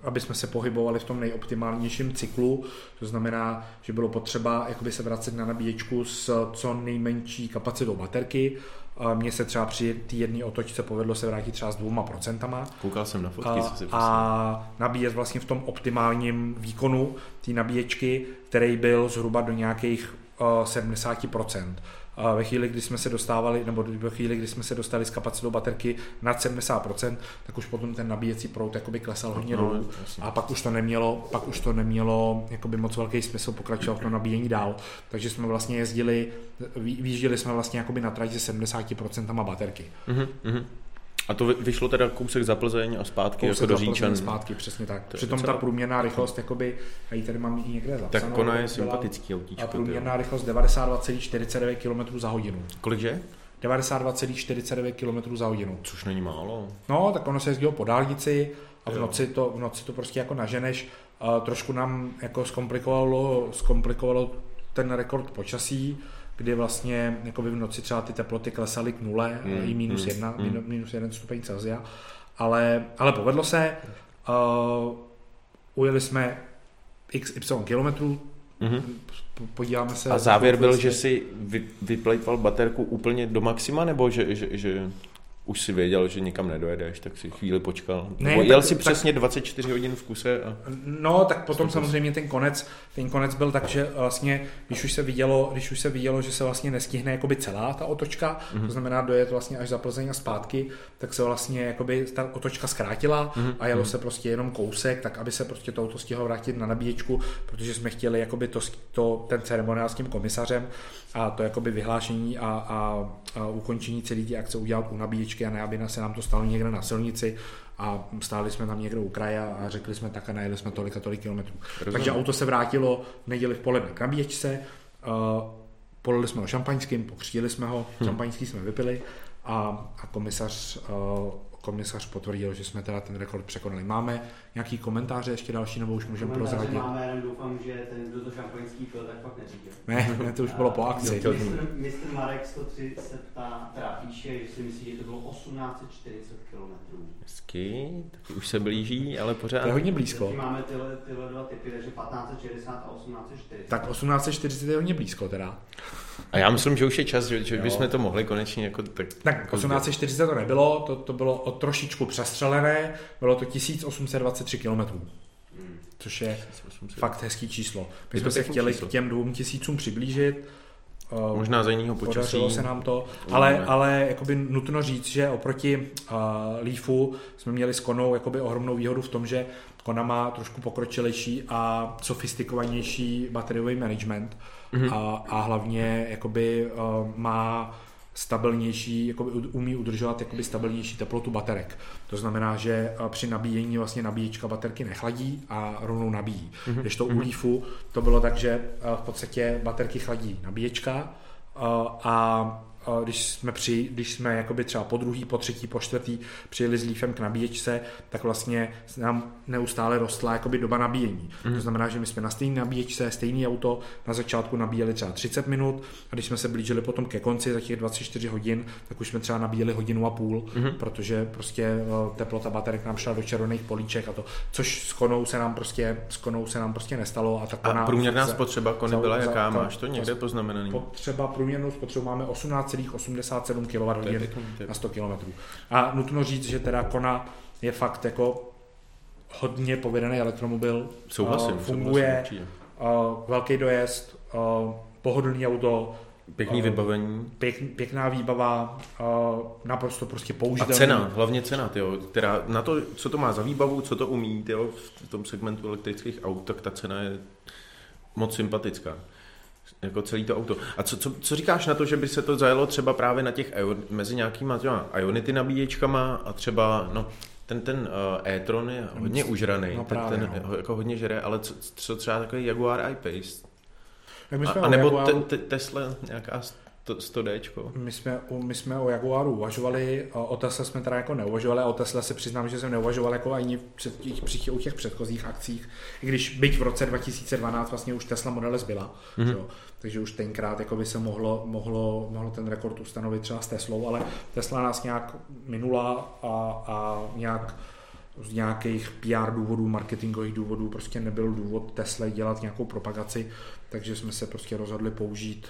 aby jsme se pohybovali v tom nejoptimálnějším cyklu, to znamená, že bylo potřeba jakoby se vracet na nabíječku s co nejmenší kapacitou baterky. Mně se třeba při té jedné otočce povedlo se vrátit třeba s dvouma procentama. Koukal jsem na fotky, a, co si poslal. A nabíjet vlastně v tom optimálním výkonu té nabíječky, který byl zhruba do nějakých sedmdesát procent. Ve chvíli, kdy jsme se dostávali, nebo ve chvíli, kdy jsme se dostali s kapacitou baterky nad sedmdesát procent, tak už potom ten nabíjecí proud jakoby klesal hodně dolů. No, a pak už to nemělo, pak už to nemělo jakoby moc velký smysl pokračovat to nabíjení dál. Takže jsme vlastně jezdili, výjížděli jsme vlastně jakoby na trati se sedmdesát procent baterky. Mm-hmm. A to vyšlo teda kousek za Plzeň a zpátky kousek jako do Říčan. Zpátky, přesně tak. To přitom ta průměrná rychlost, jakoby, a ji tady mám i někde zapsanou. Tak ona je sympatický autíčko. A průměrná rychlost devadesát dva celá čtyřicet devět kilometrů za hodinu. Kolikže? devadesát dva celá čtyřicet devět kilometrů za hodinu. Což není málo. No, tak ono se jezdilo po dálnici a v noci to, v noci to prostě jako naženeš. A trošku nám jako zkomplikovalo, zkomplikovalo ten rekord počasí, kdy vlastně jako v noci třeba ty teploty klesaly k nule, mm, i minus mm, jedna, mm. minus jeden stupeň Celsia, ale, ale povedlo se, uh, ujeli jsme xy kilometrů, mm-hmm. podíváme se. A závěr byl, vlastně. Že jsi vy, vyplejtval baterku úplně do maxima, nebo že, že, že už si věděl, že nikam nedojedeš, tak si chvíli počkal? Ne, jel tak, si přesně tak, dvacet čtyři hodin v kuse? A no, tak potom sto procent. Samozřejmě ten konec, ten konec byl tak, že vlastně, když už se vidělo, když už se vidělo, že se vlastně nestihne jakoby celá ta otočka, mm-hmm. to znamená dojet vlastně až za Plzeň a zpátky, tak se vlastně jakoby ta otočka zkrátila mm-hmm. a jelo mm-hmm. se prostě jenom kousek, tak aby se prostě to auto stihlo vrátit na nabíječku, protože jsme chtěli jakoby to, to, ten ceremoniál s tím komisařem a to jakoby vyhlášení a, a, a ukončení celé té akce udělat u nabíječky, a ne, aby se nám to stalo někde na silnici a stáli jsme tam někde u kraje a řekli jsme tak a najeli jsme tolik a tolik kilometrů. Rozumím. Takže auto se vrátilo v neděli v poledne k nabíječce, uh, polili jsme ho šampaňským, pokřtili jsme ho, hmm. šampaňský jsme vypili a, a komisař, uh, komisař potvrdil, že jsme teda ten rekord překonali. Máme nějaký komentáře ještě další, nebo už můžeme prozradit? Máme, jenom doufám, že ten, kdo to šampaňský pil, tak fakt neřídil. Ne, ne, to už bylo po akci. Mistr Marek sto tři se ptá, trafíše, že si myslí, že to bylo tisíc osm set čtyřicet kilometrů. Hezky, tak už se blíží, ale pořád. To je hodně blízko. Teď máme tyhle, tyhle dva typy, takže tisíc pět set šedesát a tisíc osm set čtyřicet. Tak osmnáct set čtyřicet je hodně blízko teda. A já myslím, že už je čas, že, že bychom to mohli konečně jako tak. Tak tisíc osm set čtyřicet to nebylo, to, to bylo o trošičku přestřelené, bylo to tisíc osm set dvacet tři kilometrů. což je fakt hezký číslo. My jsme se chtěli k těm dvou tisícům přiblížit. Možná za jiného počasí. Podařilo se nám to, ale, ale jakoby nutno říct, že oproti uh, Leafu jsme měli s Konou jakoby ohromnou výhodu v tom, že Kona má trošku pokročilejší a sofistikovanější bateriový management mm-hmm. a, a hlavně jakoby uh, má stabilnější, jakoby umí udržovat jakoby stabilnější teplotu baterek. To znamená, že při nabíjení vlastně nabíječka baterky nechladí a rovnou nabíjí. Mm-hmm. Když to u Leafu to bylo tak, že v podstatě baterky chladí nabíječka a když jsme, při, když jsme jakoby třeba po druhý, po třetí, po čtvrtý přijeli s Leafem k nabíječce, tak vlastně nám neustále rostla jakoby doba nabíjení. Mm. To znamená, že my jsme na stejné nabíječce, stejné auto, na začátku nabíjeli třeba třicet minut a když jsme se blížili potom ke konci za těch dvacet čtyři hodin, tak už jsme třeba nabíjeli hodinu a půl, mm. protože prostě teplota baterek nám šla do červených políček a to, což s Konou se nám prostě, s Konou se nám prostě nestalo. A, ta Kona a průměrná spotřeba Kony byla za, jaká? Za, máš to někde poznamenaný? Potřeba, průměrnou spotřebu máme osmnáct celá osmdesát sedm kilowatthodin na sto kilometrů. A nutno říct, že teda Kona je fakt jako hodně povedený elektromobil. Souhlasím, funguje, souhlasím, velký dojezd, pohodlný auto, pěkný vybavení, pěk, pěkná výbava, naprosto prostě použitelný. A cena, hlavně cena, tyjo, která na to, co to má za výbavu, co to umí, tyjo, v tom segmentu elektrických aut, tak ta cena je moc sympatická. Jako celý to auto. A co, co, co říkáš na to, že by se to zajelo třeba právě na těch mezi nějakýma těma Ionity nabíječkama a třeba, no, ten, ten uh, e-tron je hodně užraný, no, ten, ten no. jako hodně žere, ale co, co třeba takový Jaguar I-Pace? A, a nebo Jaguaru... te, te, Tesla nějaká sto déčko? My jsme, my jsme o Jaguaru uvažovali, o Tesla jsme teda jako neuvažovali, a o Tesla se přiznám, že jsem neuvažoval jako ani před těch, při, u těch předchozích akcích, i když byť v roce dva tisíce dvanáct vlastně už Tesla Model S byla, mm-hmm. jo, takže už tenkrát jako by se mohlo, mohlo, mohlo ten rekord ustanovit třeba s Teslou, ale Tesla nás nějak minula a, a nějak z nějakých P R důvodů, marketingových důvodů prostě nebyl důvod Tesla dělat nějakou propagaci, takže jsme se prostě rozhodli použít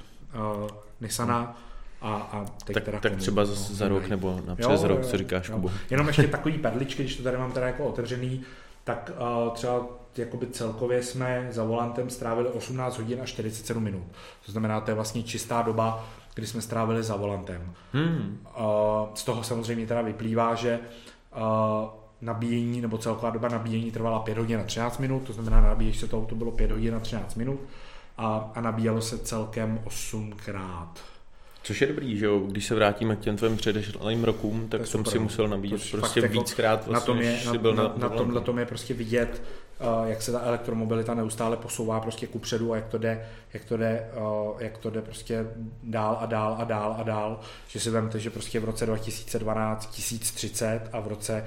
Uh, Nissana a, a teď tak, teda... Tak komu, třeba no, za rok nebo na přes jo, rok, co říkáš, Kubu. Jenom ještě takový perličky, když to tady mám teda jako otevřený, tak uh, třeba jakoby celkově jsme za volantem strávili osmnáct hodin a čtyřicet sedm minut. To znamená, to je vlastně čistá doba, kdy jsme strávili za volantem. Hmm. Uh, z toho samozřejmě teda vyplývá, že uh, nabíjení nebo celková doba nabíjení trvala pět hodin a třináct minut, to znamená, nabíješ se to auto bylo pět hodin a třináct minut. A, a nabíjelo se celkem osmkrát. Což je dobrý, že jo? Když se vrátíme k těm tvým předešlým rokům, tak jsem si musel nabíjet Tož prostě víckrát. Na, tom je, na, byl na, na, na tomhle tom je prostě vidět, uh, jak se ta elektromobilita neustále posouvá prostě kupředu a jak to jde, jak to jde, uh, jak to jde prostě dál a dál a dál a dál. Že si vemte, že prostě v roce dva tisíce dvanáct tisíc třicet a v roce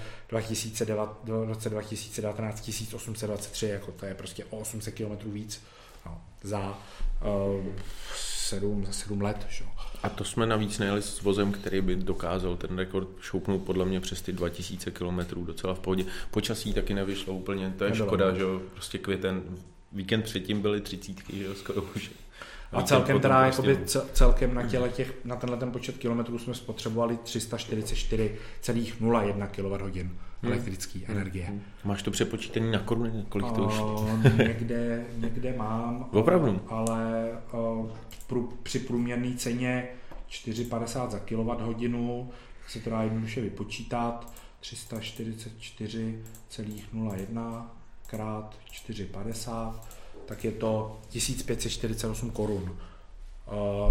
dva tisíce devatenáct tisíc osm set dvacet tři, jako to je prostě o osm set kilometrů víc. No, za uh, sedm, za sedm let. Šo. A to jsme navíc nejeli s vozem, který by dokázal ten rekord šoupnout podle mě přes ty dva tisíce kilometrů docela v pohodě. Počasí taky nevyšlo úplně, to je Nebylo škoda, že prostě květen, víkend předtím byly třicítky, že skoro už. A, a celkem teda vlastně... celkem na těle těch, na tenhle ten počet kilometrů jsme spotřebovali tři sta čtyřicet čtyři celá jedna kilowatthodin elektrické hmm. energie. Máš to přepočítané na koruny, kolik to už? Někde, někde mám. Opravdu? Ale o, prů, při průměrné ceně čtyři padesát za kilowatthodinu, tak se to dá jednoduše vypočítat, tři sta čtyřicet čtyři celá nula jedna krát čtyři padesát, tak je to tisíc pět set čtyřicet osm korun.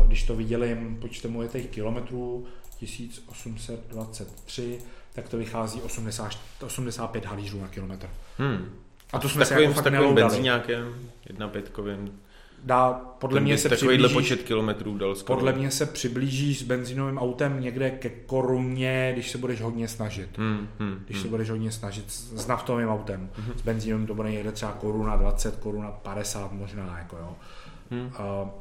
Když to vydělím počtem ujetých kilometrů, tisíc osm set dvacet tři, tak to vychází osmdesát, osmdesát pět halířů na kilometr. Hmm. A to jsme se jako fakt neloudali. S takovým benzíňákem, jedna pětkovým, dá, podle mě se takovýhle počet kilometrů dal skoro. Podle mě se přiblížíš s benzínovým autem někde ke koruně, když se budeš hodně snažit. Hmm, hmm, když hmm. se budeš hodně snažit s naftovým autem. Hmm. S benzínovým to bude někde třeba koruna dvacet, koruna padesát možná. Jako jo. Hmm. Uh,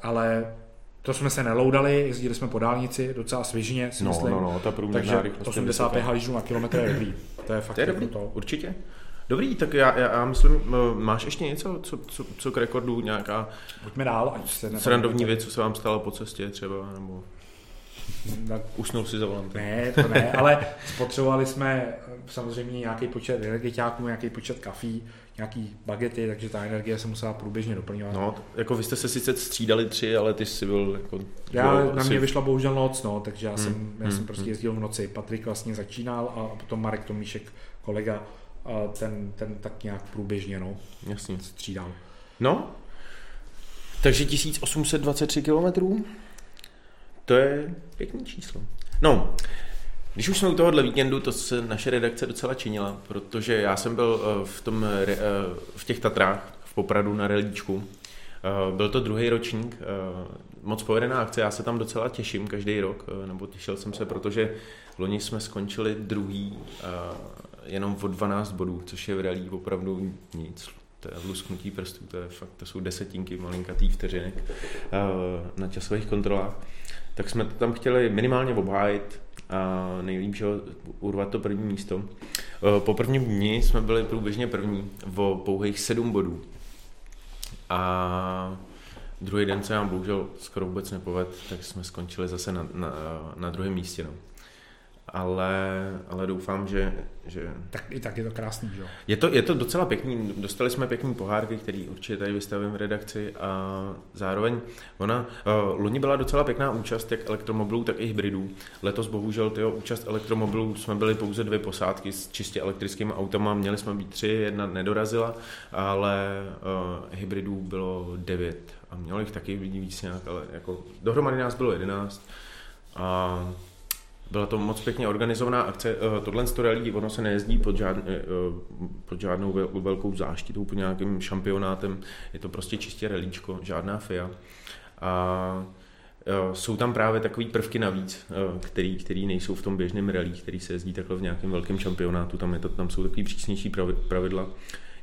ale to jsme se neloudali, jezdili jsme po dálnici, docela svižně, si no, myslím. No, no, ta průměrná rychlost osmdesát pět halířů na kilometr je dobrý. To je fakt to je dobrý, to. Určitě. Dobrý, tak já, já, já myslím, máš ještě něco, co, co, co k rekordu, nějaká dál, ať se srandovní věc, co se vám stalo po cestě třeba, nebo Usnul si za volantem. Ne, to ne, ale spotřebovali jsme samozřejmě nějaký počet energetiáků, nějaký počet kafí, nějaký bagety, takže ta energie se musela průběžně doplňovat. No, jako vy jste se sice střídali tři, ale ty jsi byl... Jako, já, byl na mě jsi... vyšla bohužel noc, no, takže já, hmm, jsem, já hmm, jsem prostě jezdil v noci. Patrik vlastně začínal a potom Marek Tomíšek, kolega, ten, ten tak nějak průběžně, no, jasně, střídal. No, takže tisíc osm set dvacet tři kilometrů. To je pěkný číslo. No, když už jsme u tohohle víkendu, to se naše redakce docela činila, protože já jsem byl v, tom, v těch Tatrách, v Popradu na relíčku. Byl to druhý ročník, moc povedená akce, já se tam docela těším každý rok, nebo těšil jsem se, protože v loni jsme skončili druhý jenom o dvanáct bodů, což je v rally opravdu nic. To je lusknutí prstů, to je fakt, to jsou desetinky malinkatý vteřinek na časových kontrolách. Tak jsme to tam chtěli minimálně obhájit a nejlíp, že urvat to první místo. Po prvním dni jsme byli průběžně první o pouhých sedm bodů. A druhý den se nám bohužel skoro vůbec nepovedl, tak jsme skončili zase na, na, na druhém místě. No. Ale, ale doufám, že... že... Tak, i tak je to krásný, že jo? Je to, je to docela pěkný. Dostali jsme pěkný pohárky, který určitě tady vystavím v redakci, a zároveň ona... Uh, loni byla docela pěkná účast jak elektromobilů, tak i hybridů. Letos bohužel tyjo, účast elektromobilů jsme byli pouze dvě posádky s čistě elektrickými autama. Měli jsme být tři, jedna nedorazila, ale uh, hybridů bylo devět. A mělo jich taky víc nějak, ale jako dohromady nás bylo jedenáct. A... Byla to moc pěkně organizovaná akce. Tohle rally, ono se nejezdí pod, žádn, pod žádnou velkou záštitou, pod nějakým šampionátem. Je to prostě čistě rallyčko, žádná F I A. A jsou tam právě takový prvky navíc, který, který nejsou v tom běžném rally, který se jezdí takhle v nějakém velkém šampionátu. Tam, je to, tam jsou takový přísnější pravidla.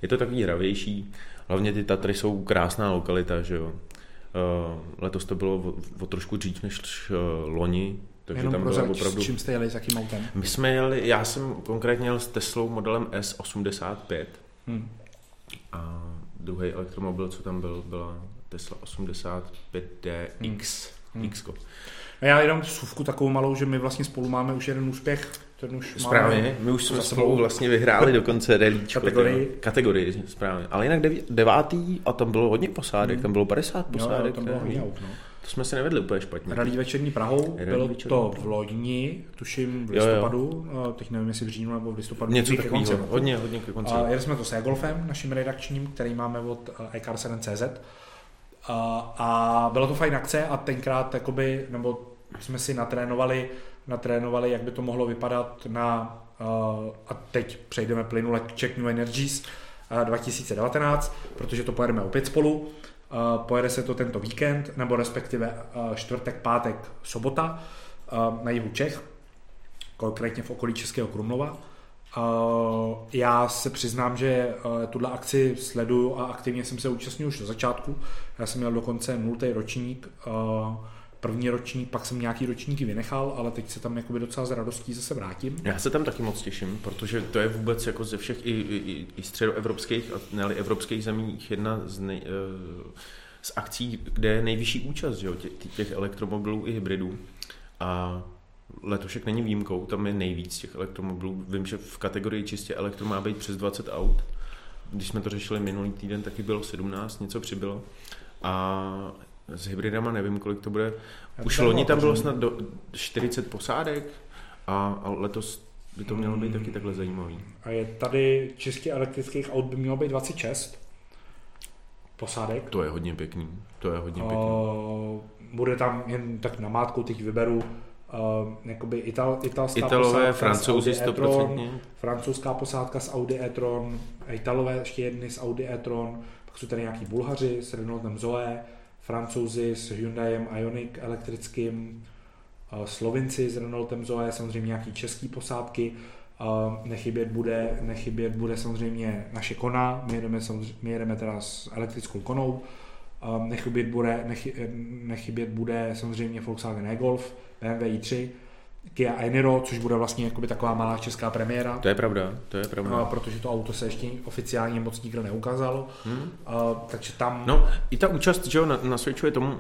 Je to takový hravější. Hlavně ty Tatry jsou krásná lokalita, že jo. Letos to bylo o, o trošku dřív než loni. Takže jenom tam pro zrač, opravdu... s čím jste jeli, s jakým autem? My jsme jeli, já jsem konkrétně jel s Teslou modelem S osmdesát pět. Hmm. A druhý elektromobil, co tam byl, byla Tesla osmdesát pět D X. Hmm. X-ko. A já jenom suvku takovou malou, že my vlastně spolu máme už jeden úspěch. Ten už správně, máme... my už jsme spolu vlastně vyhráli dokonce relíčko. Kategorii. Kategorii, správně. Ale jinak deví, devátý a tam bylo hodně posádek, hmm. tam bylo padesát posádek. Jo, tam bylo hodně aut, no. To jsme si nevedli úplně špatně. Rally večerní Prahou, Rally bylo večerní to v lodni, tuším v listopadu, jo, jo. Teď nevím, jestli v říjnu nebo v listopadu. Něco takového, hodně, hodně ke konci. A jeli jsme to s e-Golfem, naším redakčním, který máme od e car sedm tečka cé zet. A, a byla to fajn akce a tenkrát jakoby, nebo jsme si natrénovali, natrénovali, jak by to mohlo vypadat na, a teď přejdeme plynule k Czech New Energies dva tisíce devatenáct, protože to pojedeme opět spolu. Pojede se to tento víkend, nebo respektive čtvrtek, pátek, sobota na jihu Čech, konkrétně v okolí Českého Krumlova. Já se přiznám, že tuhle akci sleduju a aktivně jsem se účastnil už do začátku. Já jsem měl dokonce nultý ročník, první ročník, pak jsem nějaký ročníky vynechal, ale teď se tam jakoby docela s radostí zase vrátím. Já se tam taky moc těším, protože to je vůbec jako ze všech i, i, i středoevropských a ne-li evropských zemí jedna z, nej, z akcí, kde je nejvyšší účast, že jo, tě, těch elektromobilů i hybridů. A letošek není výjimkou, tam je nejvíc těch elektromobilů. Vím, že v kategorii čistě elektro má být přes dvacet aut. Když jsme to řešili minulý týden, taky bylo sedmnáct, něco přibylo. A s hybridama nevím, kolik to bude. Už loni tam bylo snad do čtyřicet posádek a, a letos by to mělo být taky takhle zajímavý. A je tady čistě elektrických aut by mělo být dvacet šest posádek. To je hodně pěkný. To je hodně pěkný. Uh, bude tam jen tak namátkou, teď vyberu uh, jakoby Ital, italská Italové, posádka francouzi s Audi e-tron, francouzská posádka s Audi e-tron, Italové ještě jedny s Audi e-tron, pak jsou tady nějaký Bulhaři s Renaultem Zoe, Francouzi s Hyundaiem Ioniq elektrickým, Slovinci s Renaultem Zoe, samozřejmě nějaký český posádky, nechybět bude, nechybět bude samozřejmě naše Kona, my jedeme, my jedeme teda s elektrickou Konou, nechybět bude, nechy, nechybět bude samozřejmě Volkswagen e-Golf, bé em vé i tři, Kia Eniro, což bude vlastně jakoby taková malá česká premiéra. To je pravda, to je pravda. A protože to auto se ještě oficiálně moc nikdo neukázalo, hmm. a, takže tam... No, i ta účast, že jo, nasvědčuje tomu, uh,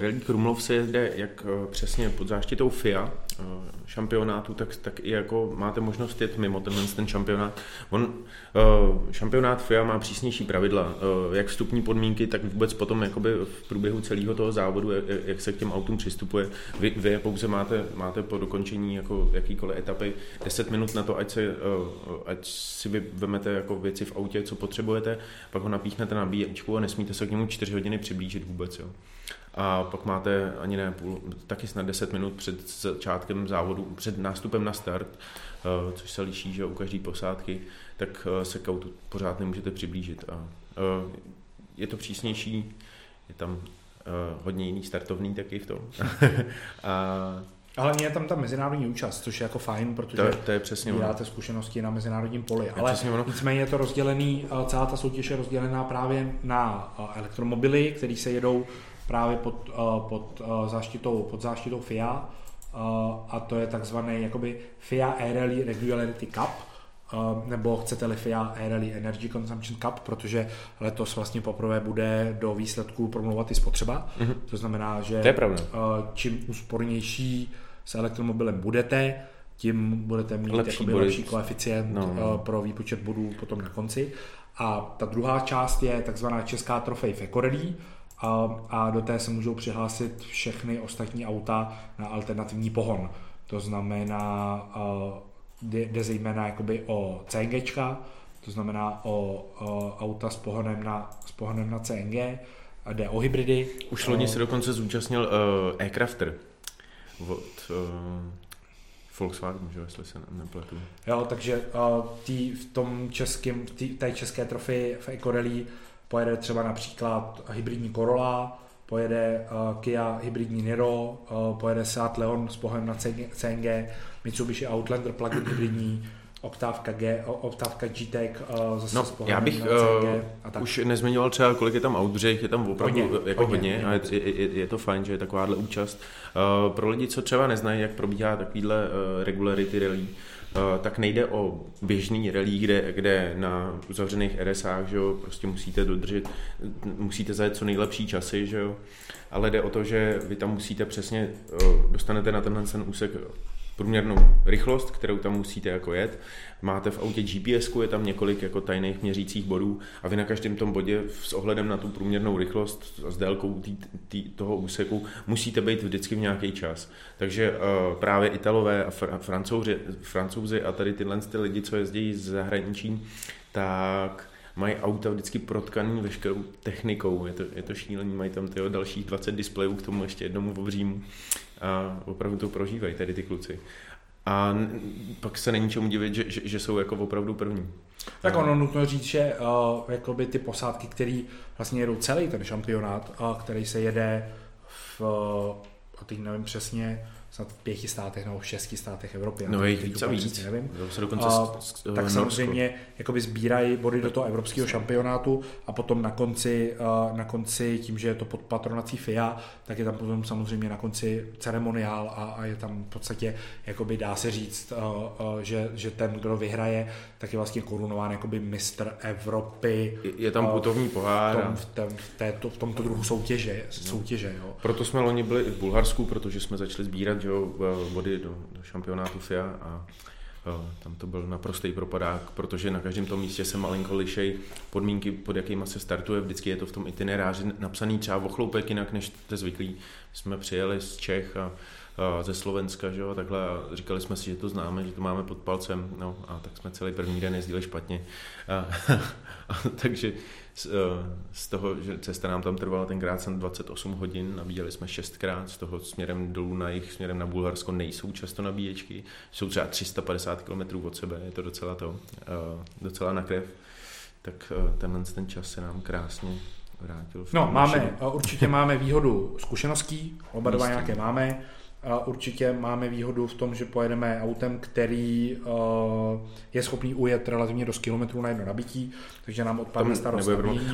Rally Krumlov se jede jak uh, přesně pod záštitou F I A uh, šampionátu, tak, tak i jako máte možnost jet mimo tenhle ten šampionát. On, uh, šampionát F I A má přísnější pravidla, uh, jak vstupní podmínky, tak vůbec potom jakoby v průběhu celého toho závodu, jak, jak se k těm autům přistupuje. Vy, vy pouze máte máte po dokončení jako jakýkoliv etapy deset minut na to, ať, se, ať si vyvemete jako věci v autě, co potřebujete, pak ho napíchnete na nabíječku a nesmíte se k němu čtyři hodiny přiblížit vůbec. Jo. A pak máte ani ne půl, taky snad deset minut před začátkem závodu, před nástupem na start, což se liší, že u každé posádky, tak se k autu pořád nemůžete přiblížit. A je to přísnější, je tam hodně jiný startovný taky v tom. A ale mě je tam ta mezinárodní účast, což je jako fajn, protože to, to je přesně dáte zkušenosti na mezinárodním poli, ale nicméně je to rozdělený, celá ta soutěž je rozdělená právě na elektromobily, které se jedou právě pod, pod, záštitou, pod záštitou F I A, a to je takzvaný jakoby F I A E-Rally Regularity Cup, nebo chcete-li F I A E-Rally Energy Consumption Cup, protože letos vlastně poprvé bude do výsledků promlouvat i spotřeba, mm-hmm. to znamená, že to čím úspornější s elektromobilem budete, tím budete mít lepší, jakoby, lepší koeficient no, no. pro výpočet bodů potom na konci. A ta druhá část je takzvaná česká trofej v ekorally a, a do té se můžou přihlásit všechny ostatní auta na alternativní pohon. To znamená, jde zejména jakoby o CNGčka, to znamená o, o auta s pohonem na, s pohonem na C N G, jde o hybridy. Už loni se dokonce zúčastnil uh, e-crafter od Uh... Volkswagen, že jestli se nepletu. Jo, takže tý, v tom českém, tý, té české trofy v ekorally pojede třeba například hybridní Corolla, pojede uh, Kia hybridní Niro, uh, pojede Seat Leon s pohonem na C N G, Mitsubishi Outlander plug-in hybridní, Octávka G, Octávka G-Tech uh, zase no, s pohonem já bych na C N G. A tak. Už nezmiňoval třeba, kolik je tam aut, že je tam opravdu hodně, jako hodně, hodně a je, je, je to fajn, že je takováhle účast. Uh, pro lidi, co třeba neznají, jak probíhá takovýhle uh, regularity rally, Uh, tak nejde o běžný rally, kde, kde na uzavřených RSách, že jo, prostě musíte dodržet, musíte zajet co nejlepší časy, že jo, ale jde o to, že vy tam musíte přesně, uh, dostanete na tenhle ten úsek průměrnou rychlost, kterou tam musíte jako jet, máte v autě G P S ku, je tam několik jako tajných měřících bodů a vy na každém tom bodě s ohledem na tu průměrnou rychlost a s délkou tý, tý, toho úseku musíte být vždycky v nějaký čas. Takže uh, právě Italové a fr- francouzi, francouzi a tady tyhle ty lidi, co jezdí z zahraničí, tak mají auta vždycky protkaný veškerou technikou, je to, je to šílení, mají tam tyjo dalších dvacet displejů k tomu ještě jednomu obřímu a opravdu to prožívají tady ty kluci. A n- pak se není čemu divit, že, že, že jsou jako opravdu první. Tak ono nutno říct, že uh, jakoby ty posádky, které vlastně jedou celý ten šampionát, uh, který se jede v, uh, teď nevím přesně, snad v pěti státech nebo v šesti státech Evropy. No je víc a víc. Nevím. A, s, tak samozřejmě jakoby sbírají body do toho evropského šampionátu a potom na konci, na konci tím, že je to pod patronací F I A, tak je tam potom samozřejmě na konci ceremoniál a, a je tam v podstatě, jakoby dá se říct, a, a, že, že ten, kdo vyhraje, tak je vlastně korunován jakoby mistr Evropy. Je, je tam putovní pohár. V, tom, v, tém, v, této, v tomto druhu soutěže. soutěže jo. Proto jsme loni byli i v Bulharsku, protože jsme začali sbírat vody do, do šampionátu F I A a o, tam to byl naprostý propadák, protože na každém tom místě se malinko lišej podmínky, pod jakýma se startuje, vždycky je to v tom itineráři napsaný třeba o chloupek jinak, než jste zvyklí. Jsme přijeli z Čech a, a ze Slovenska, že jo, takhle a říkali jsme si, že to známe, že to máme pod palcem, no a tak jsme celý první den jezdili špatně. A, a, takže z, z toho, že cesta nám tam trvala tenkrát jsem dvacet osm hodin, nabíjeli jsme šestkrát, z toho směrem dolů na jih, směrem na Bulharsko nejsou často nabíječky, jsou třeba tři sta padesát kilometrů od sebe, je to docela to, docela na krev, tak tenhle ten čas se nám krásně vrátil. No máme, určitě máme výhodu zkušeností, oba dva nějaké máme, určitě máme výhodu v tom, že pojedeme autem, který je schopný ujet relativně dost kilometrů na jedno nabití, takže nám odpadne starost.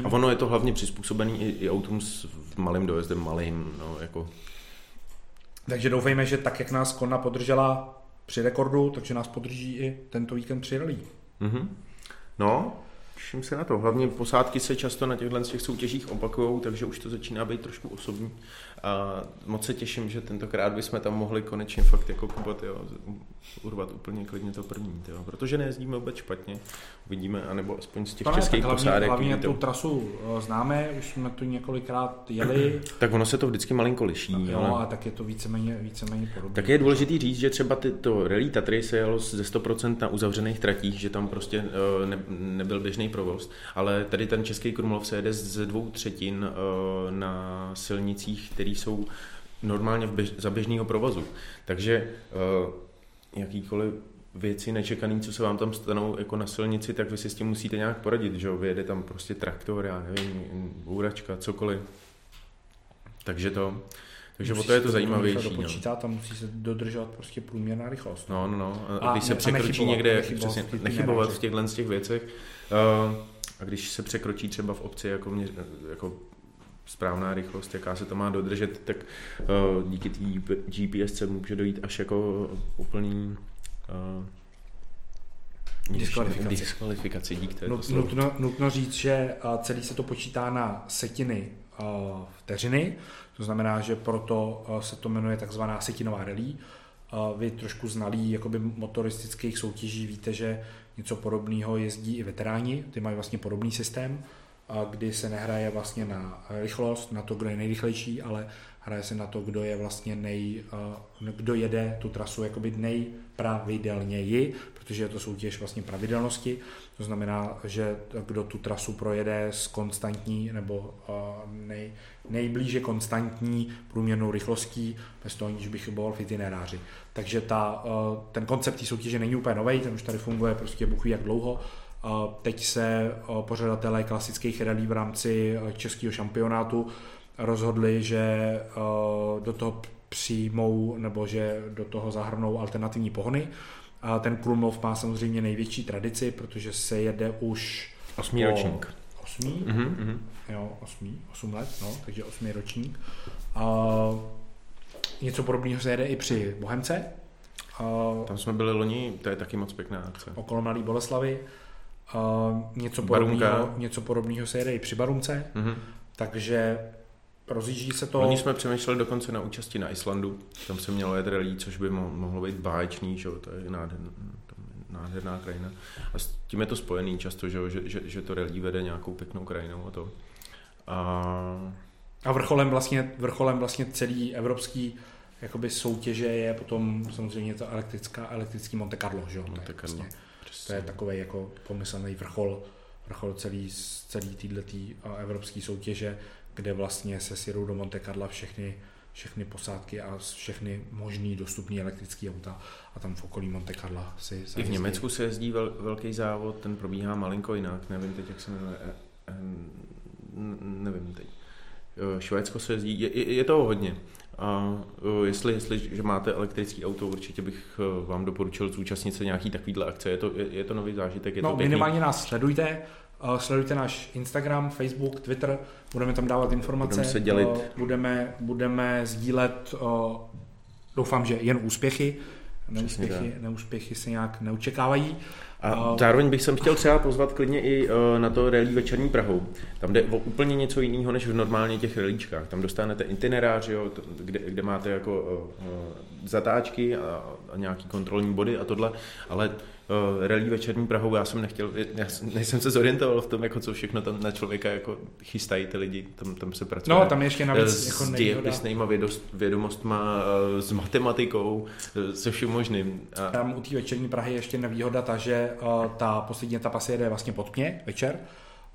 A ono je to hlavně přizpůsobený i, i autům s malým dojezdem, malým, no jako Takže doufejme, že tak, jak nás Kona podržela při rekordu, takže nás podrží i tento víkend při rally. Mm-hmm. No, všim se na to. Hlavně posádky se často na těchto těch soutěžích opakujou, takže už to začíná být trošku osobní. A moc se těším, že tentokrát bychom tam mohli konečně fakt jako kubat, jo, urvat úplně klidně to první. Jo. Protože nejezdíme vůbec špatně, uvidíme, anebo aspoň z těch to českých hlavně, posádek. Hlavně tu trasu známe, už jsme tu několikrát jeli. Tak ono se to vždycky malinko liší. Tak jo, ale... a tak je to víceméně, víceméně podobné. Tak je důležitý říct, že třeba tyto rally Tatry se jelo ze sto procent na uzavřených tratích, že tam prostě ne, nebyl běžný provoz, ale tady ten Český Krumlov se jede ze dvou třetin na silnicích, které jsou normálně bež, za běžného provozu. Takže uh, jakýkoliv věci nečekaný, co se vám tam stanou jako na silnici, tak vy si s tím musíte nějak poradit, že jo? Vyjede tam prostě traktor, já nevím, bouračka, cokoliv. Takže to, takže o to je to zajímavější. Musí se dopočítat, tam musí se dodržovat prostě průměrná rychlost. No, no, no. A, a když se překročí někde, nechybovat, přesně, nechybovat v těchto těch věcech. Uh, a když se překročí třeba v obci jako mě, jako správná rychlost, jaká se to má dodržet, tak uh, díky té G P S může dojít až jako úplný uh, diskvalifikaci. diskvalifikaci dík této Nut, nutno, nutno říct, že celý se to počítá na setiny uh, vteřiny, to znamená, že proto uh, se to jmenuje takzvaná setinová rally. Uh, vy trošku znalí jakoby motoristických soutěží víte, že něco podobného jezdí i veteráni, ty mají vlastně podobný systém, kdy se nehraje vlastně na rychlost, na to, kdo je nejrychlejší, ale hraje se na to, kdo je vlastně nej, kdo jede tu trasu jakoby nejpravidelněji, protože je to soutěž vlastně pravidelnosti. To znamená, že kdo tu trasu projede s konstantní nebo nej, nejblíže konstantní průměrnou rychlostí, bez toho, aniž by chyboval v itineráři. Takže ta, ten koncept té soutěže není úplně novej, ten už tady funguje prostě bůh ví jak dlouho. Teď se pořadatelé klasických rally v rámci českého šampionátu rozhodli, že do toho přijmou nebo že do toho zahrnou alternativní pohony. Ten Krumlov má samozřejmě největší tradici, protože se jede už osmý ročník. Osmý? Mm-hmm. Jo, osmý, osm let, no, takže osmý ročník. Něco podobného se jede i při Bohemce. Tam jsme byli loni, to je taky moc pěkná akce. Okolo Mladé Boleslavy. Uh, něco, podobného, něco podobného se jede i při Barumce, mm-hmm. takže rozjíždí se to. Oni jsme přemýšleli dokonce na účasti na Islandu, tam se mělo jet rally, což by mohlo být báječný, že? To je nádherná, nádherná krajina a s tím je to spojený často, že, že, že, že to rally vede nějakou pěknou krajinou a to. A, a vrcholem vlastně, vrcholem vlastně celý evropský jakoby soutěže je potom samozřejmě to elektrická, elektrický Monte Carlo, že? Monte Carlo. To je, to je takový jako pomyslný vrchol, vrchol celý, celý týhletý evropský soutěže, kde vlastně se sjedou do Monte Carla všechny, všechny posádky a všechny možný dostupné elektrické auta a tam v okolí Monte Carla si zajezdí. I v Německu se jezdí vel, velký závod, ten probíhá malinko jinak, nevím teď, jak se jmenuje, nevím teď. Švédsko se jezdí, je, je toho hodně. A jestli, jestli že máte elektrický auto, určitě bych vám doporučil zúčastnit se nějaký takovýhle akce. Je to, je, je to nový zážitek. Je no, to minimálně nás sledujte. Uh, sledujte náš Instagram, Facebook, Twitter. Budeme tam dávat informace. Budeme se dělit. Uh, budeme, budeme sdílet, uh, doufám, že jen úspěchy. Neúspěchy, neúspěchy se nějak neočekávají. A zároveň bych sem chtěl třeba pozvat klidně i na to rally Večerní Prahou. Tam jde o úplně něco jiného, než v normálně těch rallyčkách. Tam dostanete itinerář, jo, kde, kde máte jako zatáčky a, a nějaký kontrolní body a tohle, ale rally Večerní Prahou já jsem nechtěl, já nejsem se zorientoval v tom, jako co všechno tam na člověka jako chystají ty lidi, tam, tam se pracuje. No, tam ještě navíc s jako dějepisnýma vědomostma, s matematikou, se vším možným. A... Tam u té Večerní Prahy ještě nevýhoda ta, že ta poslední etapa se jede vlastně pod mě večer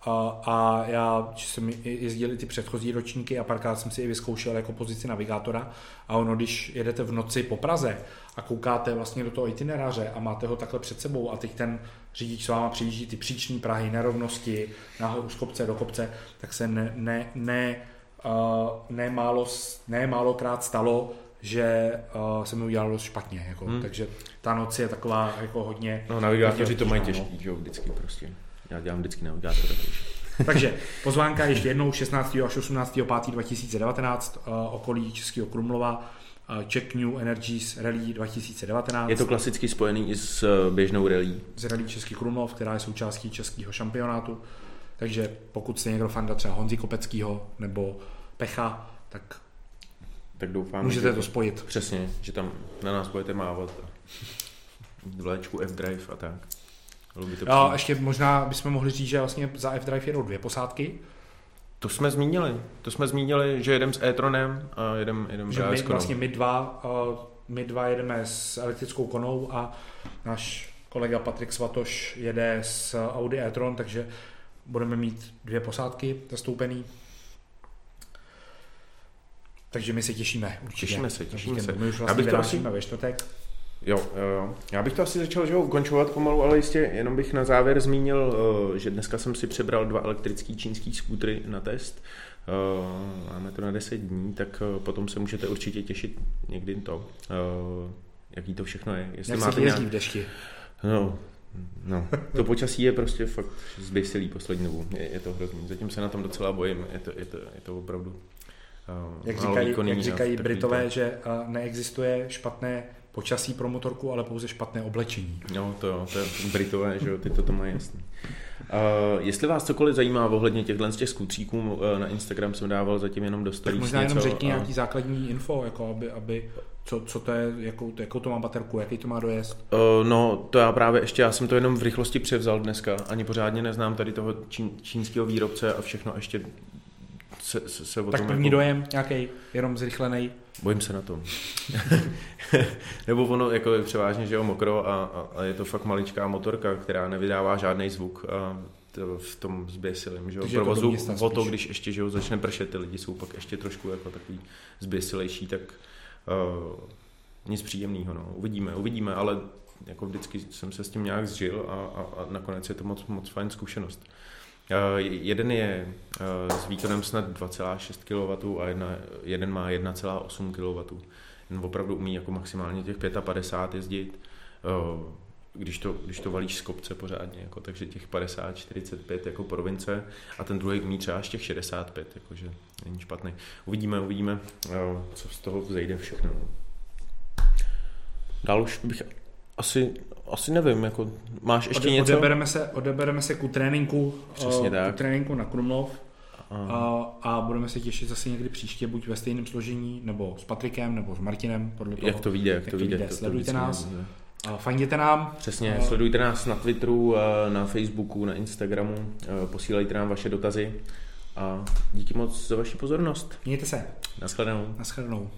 a, a já jsem jezdil i ty předchozí ročníky a párkrát jsem si i vyzkoušel jako pozici navigátora a ono, když jedete v noci po Praze a koukáte vlastně do toho itineráře a máte ho takhle před sebou a teď ten řidič s váma přijíždí ty příční Prahy, nerovnosti, nahoru z kopce do kopce, tak se ne, ne, ne, uh, ne, málo, ne málokrát stalo, že uh, se mi udělalo dost špatně, jako, hmm. takže ta noc je taková jako hodně... No navigátoři to mají těžký, že jo, vždycky prostě. Já dělám vždycky navigátor. Takže pozvánka ještě jednou šestnáctého až osmnáctého pátého dva tisíce devatenáct uh, okolí Českého Krumlova. Czech New Energies Rally dva tisíce devatenáct. Je to klasicky spojený i s běžnou rally. Z Rally Český Krumlov, která je součástí českého šampionátu. Takže pokud jste někdo fanda třeba Honzi Kopeckýho nebo Pecha, tak, tak doufám, můžete to spojit. Přesně, že tam na nás budete mávat vléčku F-Drive a tak. Jo, ještě možná bychom mohli říct, že vlastně za F-Drive jedou dvě posádky. To jsme zmínili. To jsme zmínili, že jedeme s e-tronem a jedeme jedem s konou. Vlastně my dva, my dva jedeme s elektrickou konou a náš kolega Patrik Svatoš jede s Audi e-tron, takže budeme mít dvě posádky zastoupený. Takže my se těšíme. Určitě. Těšíme se, těšíme se. My už vlastně vydášíme ve čtvrtek. Jo, jo, jo. Já bych to asi začal, že jo, ukončovat pomalu, ale jistě jenom bych na závěr zmínil, že dneska jsem si přebral dva elektrický čínský skútry na test. Máme to na deset dní, tak potom se můžete určitě těšit někdy to, jaký to všechno je. Jestli Jak máte se jezdí v dešti. No, no, to počasí je prostě fakt zběsilý poslední dobou. Je, je to hrozný. Zatím se na tom docela bojím. Je to, je to, je to opravdu Jak říkají, jak říkají Britové, to, že neexistuje špatné počasí pro motorku, ale pouze špatné oblečení. No to jo, to je Britové, že jo, ty to, to mají jasný. Uh, jestli vás cokoliv zajímá ohledně těchto z těch skutříků, uh, na Instagram jsem dával zatím jenom do stories. Možná jenom řekni a... nějaký základní info, jako aby, aby co, co to je, jakou, jakou to má baterku, jaký to má dojezd? Uh, no to já právě ještě, já jsem to jenom v rychlosti převzal dneska, ani pořádně neznám tady toho čín, čínského výrobce a všechno ještě se, se, se o tak tom... Tak první jako... dojem nějaký, jenom zrychlený. Bojím se na tom. Nebo ono jako je převážně, že jo, mokro a, a, a je to fakt maličká motorka, která nevydává žádný zvuk a to v tom zběsilím, že jo, provozu o to, když ještě, že jo, začne pršet, ty lidi jsou pak ještě trošku jako takový zběsilejší, tak uh, nic příjemného, no, uvidíme, uvidíme, ale jako vždycky jsem se s tím nějak zžil a, a, a nakonec je to moc, moc fajn zkušenost. Uh, jeden je uh, s výkonem snad dva celá šest kilowattů a jedna, jeden má jedna celá osm kilowattů. Ten opravdu umí jako maximálně těch padesát pět jezdit, uh, když, to, když to valíš z kopce pořádně, jako, takže těch padesát čtyřicet pět jako province a ten druhý umí třeba až těch šedesát pět, jakože není špatný. Uvidíme, uvidíme, uh, co z toho vzejde všechno. Dál už bych asi... Asi nevím, jako máš ještě Ode, něco? Odebereme se, odebereme se ku tréninku, uh, ku tréninku na Krumlov a, a budeme se těšit zase někdy příště, buď ve stejném složení, nebo s Patrikem, nebo s Martinem, podle toho. Jak to vyjde, jak, jak to vyjde. Sledujte to nás, uh, fajněte nám. Přesně, uh, sledujte nás na Twitteru, uh, na Facebooku, na Instagramu, uh, posílejte nám vaše dotazy a díky moc za vaši pozornost. Mějte se. Naschledanou. Naschledanou.